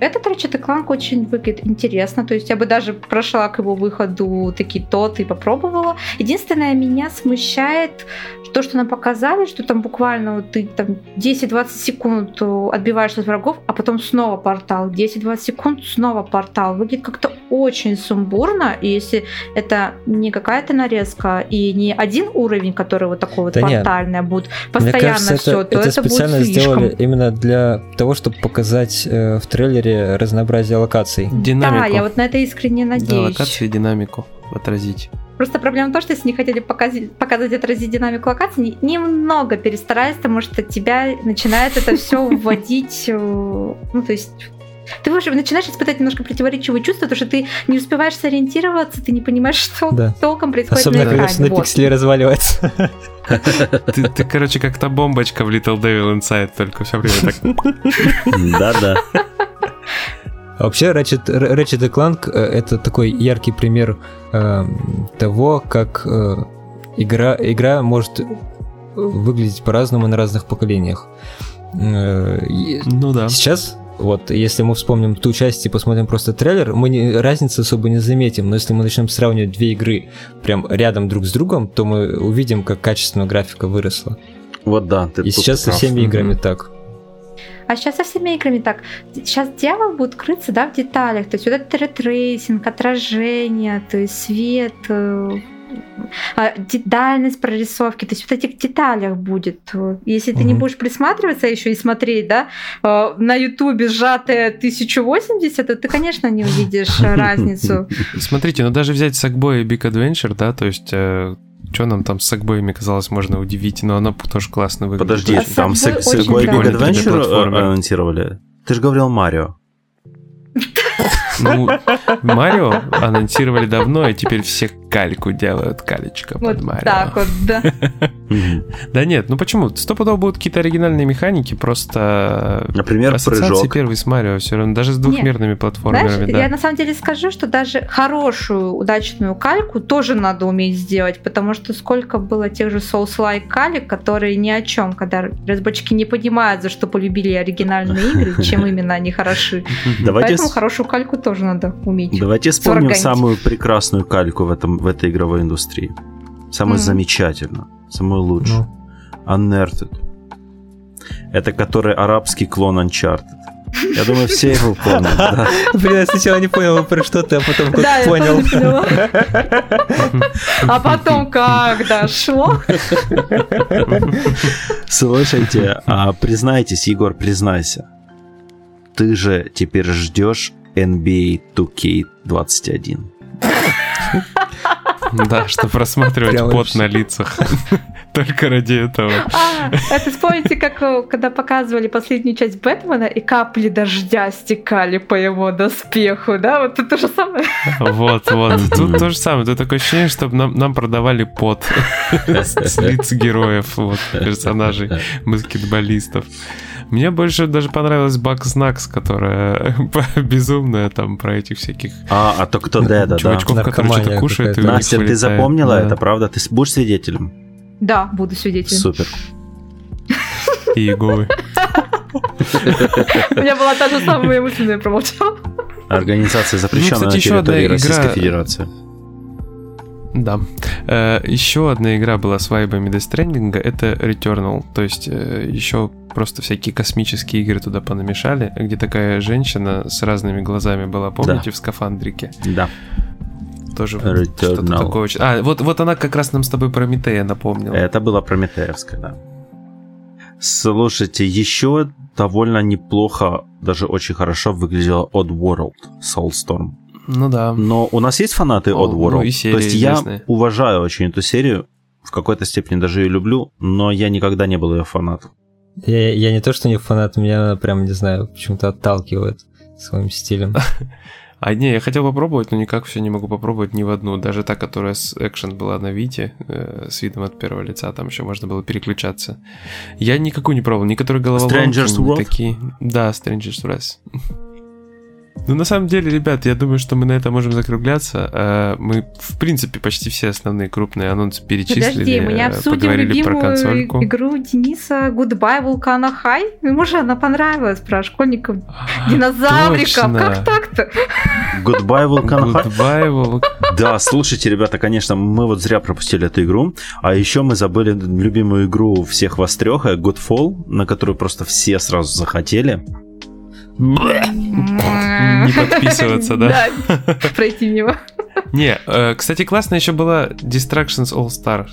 этот Ratchet энд Clank очень выглядит интересно. То есть я бы даже прошла к его выходу таки тот и попробовала. Единственное, меня смущает то, что нам показали, что там буквально вот ты там десять-двадцать секунд отбиваешься от врагов, а потом снова портал. десять-двадцать секунд, снова портал. Выглядит как-то очень сумбурно, и если это не какая-то нарезка и не один уровень, который вот такой вот да портальный будет постоянно все, то это, это, это специально будет слишком. Сделали именно для того, чтобы показать э, в трейлере разнообразие локаций. Динамику. Да, я вот на это искренне надеюсь. Да, локацию и динамику отразить. Просто проблема в том, что если не хотели показать, показать отразить динамику локаций, немного перестарались, потому что тебя начинает это все вводить, ну то есть... Ты уже начинаешь испытать немножко противоречивые чувства, потому что ты не успеваешь сориентироваться, ты не понимаешь, что да. толком происходит. Особенно, на экране. Особенно, когда вот. На пиксели разваливается. Ты, короче, как та бомбочка в Little Devil Inside, только все время так... Да-да. Вообще, Ratchet энд Clank — это такой яркий пример того, как игра может выглядеть по-разному на разных поколениях. Ну да. Сейчас... Вот, если мы вспомним ту часть и посмотрим просто трейлер, мы не, разницы особо не заметим, но если мы начнем сравнивать две игры прям рядом друг с другом, то мы увидим, как качественно графика выросла. Вот да. Ты и сейчас со всеми играми так. А сейчас со всеми играми так. Сейчас дьявол будет крыться, да, в деталях, то есть вот этот ретрейсинг, отражение, то есть свет, дальность прорисовки, то есть вот этих деталях будет. Если ты mm-hmm. не будешь присматриваться еще и смотреть, да, на ютубе сжатое тысяча восемьдесят, то ты, конечно, не увидишь разницу. Смотрите, ну даже взять Sackboy и Big Adventure, да, то есть что нам там с Сакбоями, казалось, можно удивить, но она тоже классно выглядит. Подожди, а там Sackboy и Big Adventure анонсировали? Ты же говорил Марио. Ну, Марио анонсировали давно, и теперь все кальку делают, калечка вот под Марио. Вот так вот, да. Да нет, ну почему? Стопудово будут какие-то оригинальные механики, просто... Например, ассоциации прыжок. Первый с Марио все равно, даже с двухмерными нет, платформерами. Знаешь, да. Я на самом деле скажу, что даже хорошую, удачную кальку тоже надо уметь сделать, потому что сколько было тех же Souls-like калек, которые ни о чем, когда разработчики не понимают, за что полюбили оригинальные игры, чем именно они хороши. Поэтому хорошую кальку тоже. Тоже надо уметь. Давайте вспомним самую прекрасную кальку в, этом, в этой игровой индустрии. Самую mm-hmm. замечательную, самую лучшую. Mm-hmm. Uncharted. Это который арабский клон Uncharted. Я думаю, все его помнят. Да. Блин, я сначала не понял, про что ты, а потом как да, понял. А потом как дошло. Слушайте, а признайтесь, Егор, признайся. Ты же теперь ждешь эн би эй ту кей двадцать один. Да, что просматривать пот на лицах. Только ради этого. А, это вспомните, как когда показывали последнюю часть Бэтмена, и капли дождя стекали по его доспеху, да? Вот тут то же самое. Вот, вот. Тут то же самое. Тут такое ощущение, что нам, нам продавали пот с лиц героев, вот, персонажей, баскетболистов. Мне больше даже понравилась Бакзнакс, которая безумная там про этих всяких... А, а то кто Деда, да. Чувачков, которые что-то кушают. Настя, ты запомнила это, правда? Ты будешь свидетелем? Да, буду свидетелем. Супер. и Иеговы. У меня была та же самая эмоция, но я промолчал. Организация запрещена на территории Российской Федерации. Да. Еще одна игра была с вайбами Death Stranding, это Returnal. То есть еще просто всякие космические игры туда понамешали, где такая женщина с разными глазами была, помните, да. в скафандрике? Да. Тоже Returnal. Что-то такое. А, вот, вот она как раз нам с тобой Прометея напомнила. Это была прометеевская, да. Слушайте, еще довольно неплохо, даже очень хорошо выглядела Oddworld Soulstorm. Ну да. Но у нас есть фанаты Oddworld. Ну, и серии, то есть известные. Я уважаю очень эту серию, в какой-то степени даже ее люблю, но я никогда не был ее фанатом. Я, я не то, что не фанат, меня прям, не знаю, почему-то отталкивает своим стилем. А не, я хотел попробовать, но никак все не могу попробовать ни в одну. Даже та, которая с экшен была на Вите, э, с видом от первого лица, там еще можно было переключаться. Я никакую не пробовал, некоторые головоломки. Stranger's Wrath? Такие... Да, Stranger's Wrath. Ну, на самом деле, ребят, я думаю, что мы на это можем закругляться. Мы, в принципе, почти все основные крупные анонсы перечислили. Подожди, мы не обсудим любимую игру Дениса Goodbye Volcano High. Ему же она понравилась, про школьников динозавриков. Как так-то? Goodbye Volcano High. Goodbye Volcano. Да, слушайте, ребята, конечно, мы вот зря пропустили эту игру. А еще мы забыли любимую игру всех вас трех, Godfall, на которую просто все сразу захотели. Не подписываться, да? Да, пройти мимо. Не, кстати, классно еще была Destructions All Stars.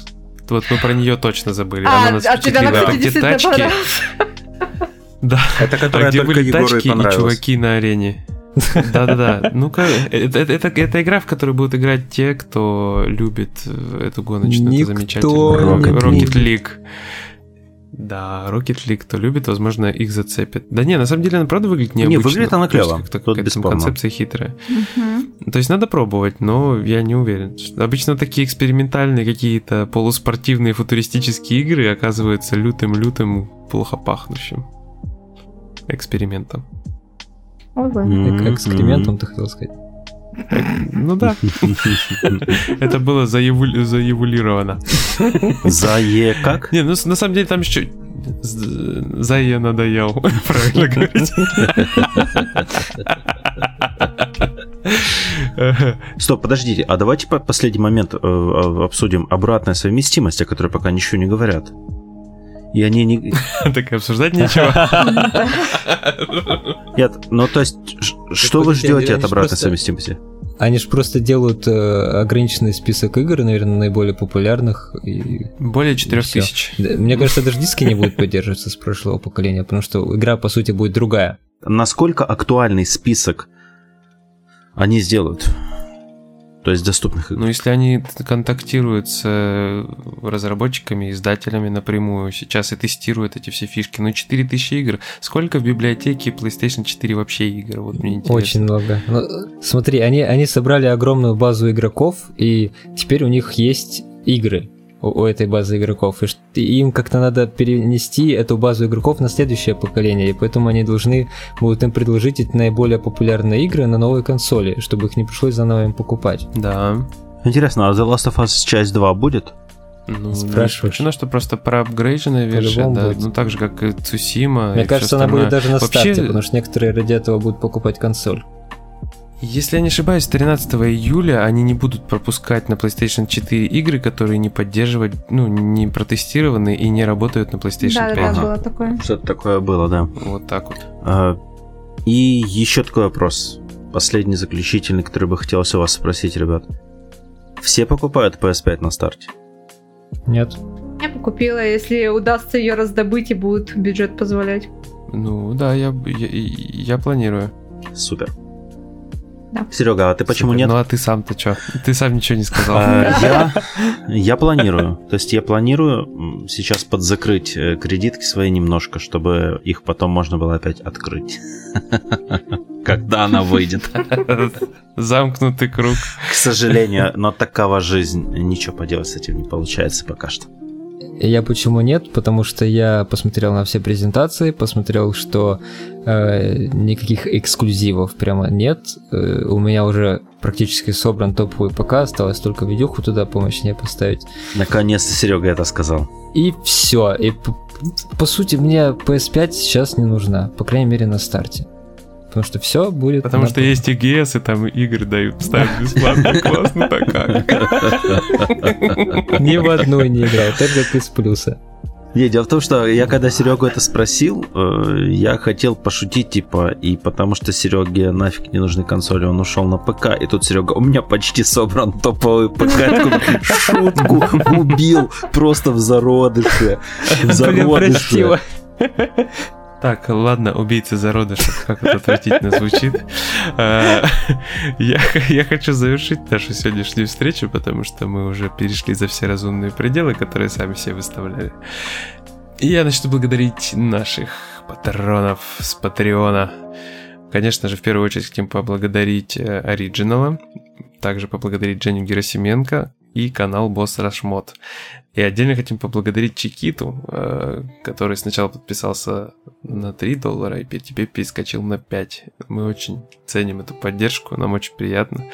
Вот мы про нее точно забыли. Она нас впечатлила. Где тачки? Да, где были тачки и чуваки на арене. Да-да-да. Ну-ка, это игра, в которую будут играть те, кто любит эту гоночную замечательную Rocket League. Да, Rocket League, кто любит, возможно, их зацепит. Да не, на самом деле она правда выглядит необычно. Не, выглядит она клево. Какая-то концепция хитрая. Uh-huh. То есть надо пробовать, но я не уверен. Обычно такие экспериментальные какие-то полуспортивные футуристические игры оказываются лютым-лютым, плохо пахнущим экспериментом. Oh, да. mm-hmm. Экспериментом, ты хотел сказать? Ну да. Это было заевулировано. Зае как? Не, ну на самом деле там еще Зае надоел. Правильно говорить. Стоп, подождите. А давайте по последний момент обсудим обратная совместимость, о которой пока ничего не говорят. И они не... Так и обсуждать нечего. Нет, ну то есть, что вы ждете от обратной совместимости? Они же просто делают ограниченный список игр, наверное, наиболее популярных. Более четырех тысяч. Мне кажется, даже диски не будут поддерживаться с прошлого поколения, потому что игра, по сути, будет другая. Насколько актуальный список они сделают? То есть доступных игр. Ну, если они контактируют с разработчиками, издателями напрямую сейчас и тестируют эти все фишки. Ну, четыре тысячи игр. Сколько в библиотеке PlayStation четыре вообще игр? Вот мне интересно. Очень много. Ну, смотри, они, они собрали огромную базу игроков, и теперь у них есть игры у, у этой базы игроков. И им как-то надо перенести эту базу игроков на следующее поколение, и поэтому они должны будут им предложить эти наиболее популярные игры на новой консоли, чтобы их не пришлось заново им покупать. Да. Интересно, а The Last of Us часть два будет? Ну, спрашиваю. Почему, что просто проапгрейдженная версия, да, будет. Ну так же, как и Цусима. Мне и кажется, она будет даже на вообще... старте, потому что некоторые ради этого будут покупать консоль. Если я не ошибаюсь, тринадцатого июля они не будут пропускать на PlayStation четыре игры, которые не поддерживают, ну, не протестированы и не работают на PlayStation да, пять. Да, ага. Было такое. Что-то такое было, да. Вот так вот. А, и еще такой вопрос. Последний, заключительный, который бы хотелось у вас спросить, ребят. Все покупают пи эс пять на старте? Нет. Я покупила, если удастся ее раздобыть и будет бюджет позволять. Ну, да, я, я, я планирую. Супер. Да. Серега, а ты почему Супер. Нет? Ну а ты сам-то что? Ты сам ничего не сказал. Я, я планирую. То есть я планирую сейчас подзакрыть кредитки свои немножко, чтобы их потом можно было опять открыть. Когда она выйдет. Замкнутый круг. К сожалению, но такова жизнь. Ничего поделать с этим не получается пока что. Я почему нет? Потому что я посмотрел на все презентации, посмотрел, что э, никаких эксклюзивов прямо нет. Э, у меня уже практически собран топовый ПК, осталось только видюху туда помощнее поставить. Наконец-то Серега это сказал. И все. И по сути, мне пи эс пять сейчас не нужна, по крайней мере, на старте. Потому что все будет... Потому на... что есть и джи эс, и там игры дают ставить бесплатно. Классно, так как? Ни в одну не играю, так как из плюса. Не, дело в том, что я когда Серегу это спросил, я хотел пошутить, типа, и потому что Сереге нафиг не нужны консоли, он ушел на ПК, и тут Серега, у меня почти собран топовый ПК, шутку убил просто в зародыше, в зародыше. Так, ладно, убийцы зародышев, как это отвратительно звучит. Я хочу завершить нашу сегодняшнюю встречу, потому что мы уже перешли за все разумные пределы, которые сами себе выставляли. И я начну благодарить наших патронов с Патреона. Конечно же, в первую очередь хотим поблагодарить Оригинала, также поблагодарить Женю Герасименко и канал Босс Рашмод. И отдельно хотим поблагодарить Чикиту, который сначала подписался на три доллара, и теперь перескочил на пять. Мы очень ценим эту поддержку, нам очень приятно.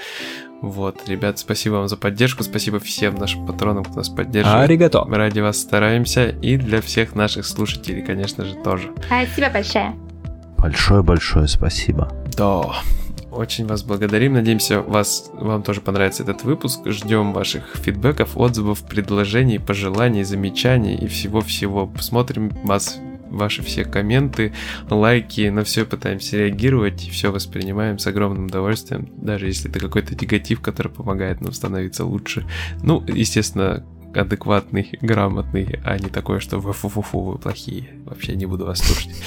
Вот, ребят, спасибо вам за поддержку, спасибо всем нашим патронам, кто нас поддерживает. Аригато. Мы ради вас стараемся, и для всех наших слушателей, конечно же, тоже. Спасибо большое. Большое-большое спасибо. Да. Очень вас благодарим. Надеемся, вас, вам тоже понравится этот выпуск. Ждем ваших фидбэков, отзывов, предложений, пожеланий, замечаний и всего-всего. Посмотрим вас, ваши все комменты, лайки. На все пытаемся реагировать и все воспринимаем с огромным удовольствием. Даже если это какой-то негатив, который помогает нам становиться лучше. Ну, естественно, адекватный, грамотный, а не такое, что вы фу-фу-фу, вы плохие. Вообще не буду вас слушать.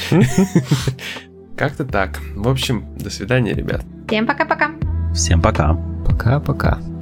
Как-то так. В общем, до свидания, ребят. Всем пока-пока. Всем пока. Пока-пока.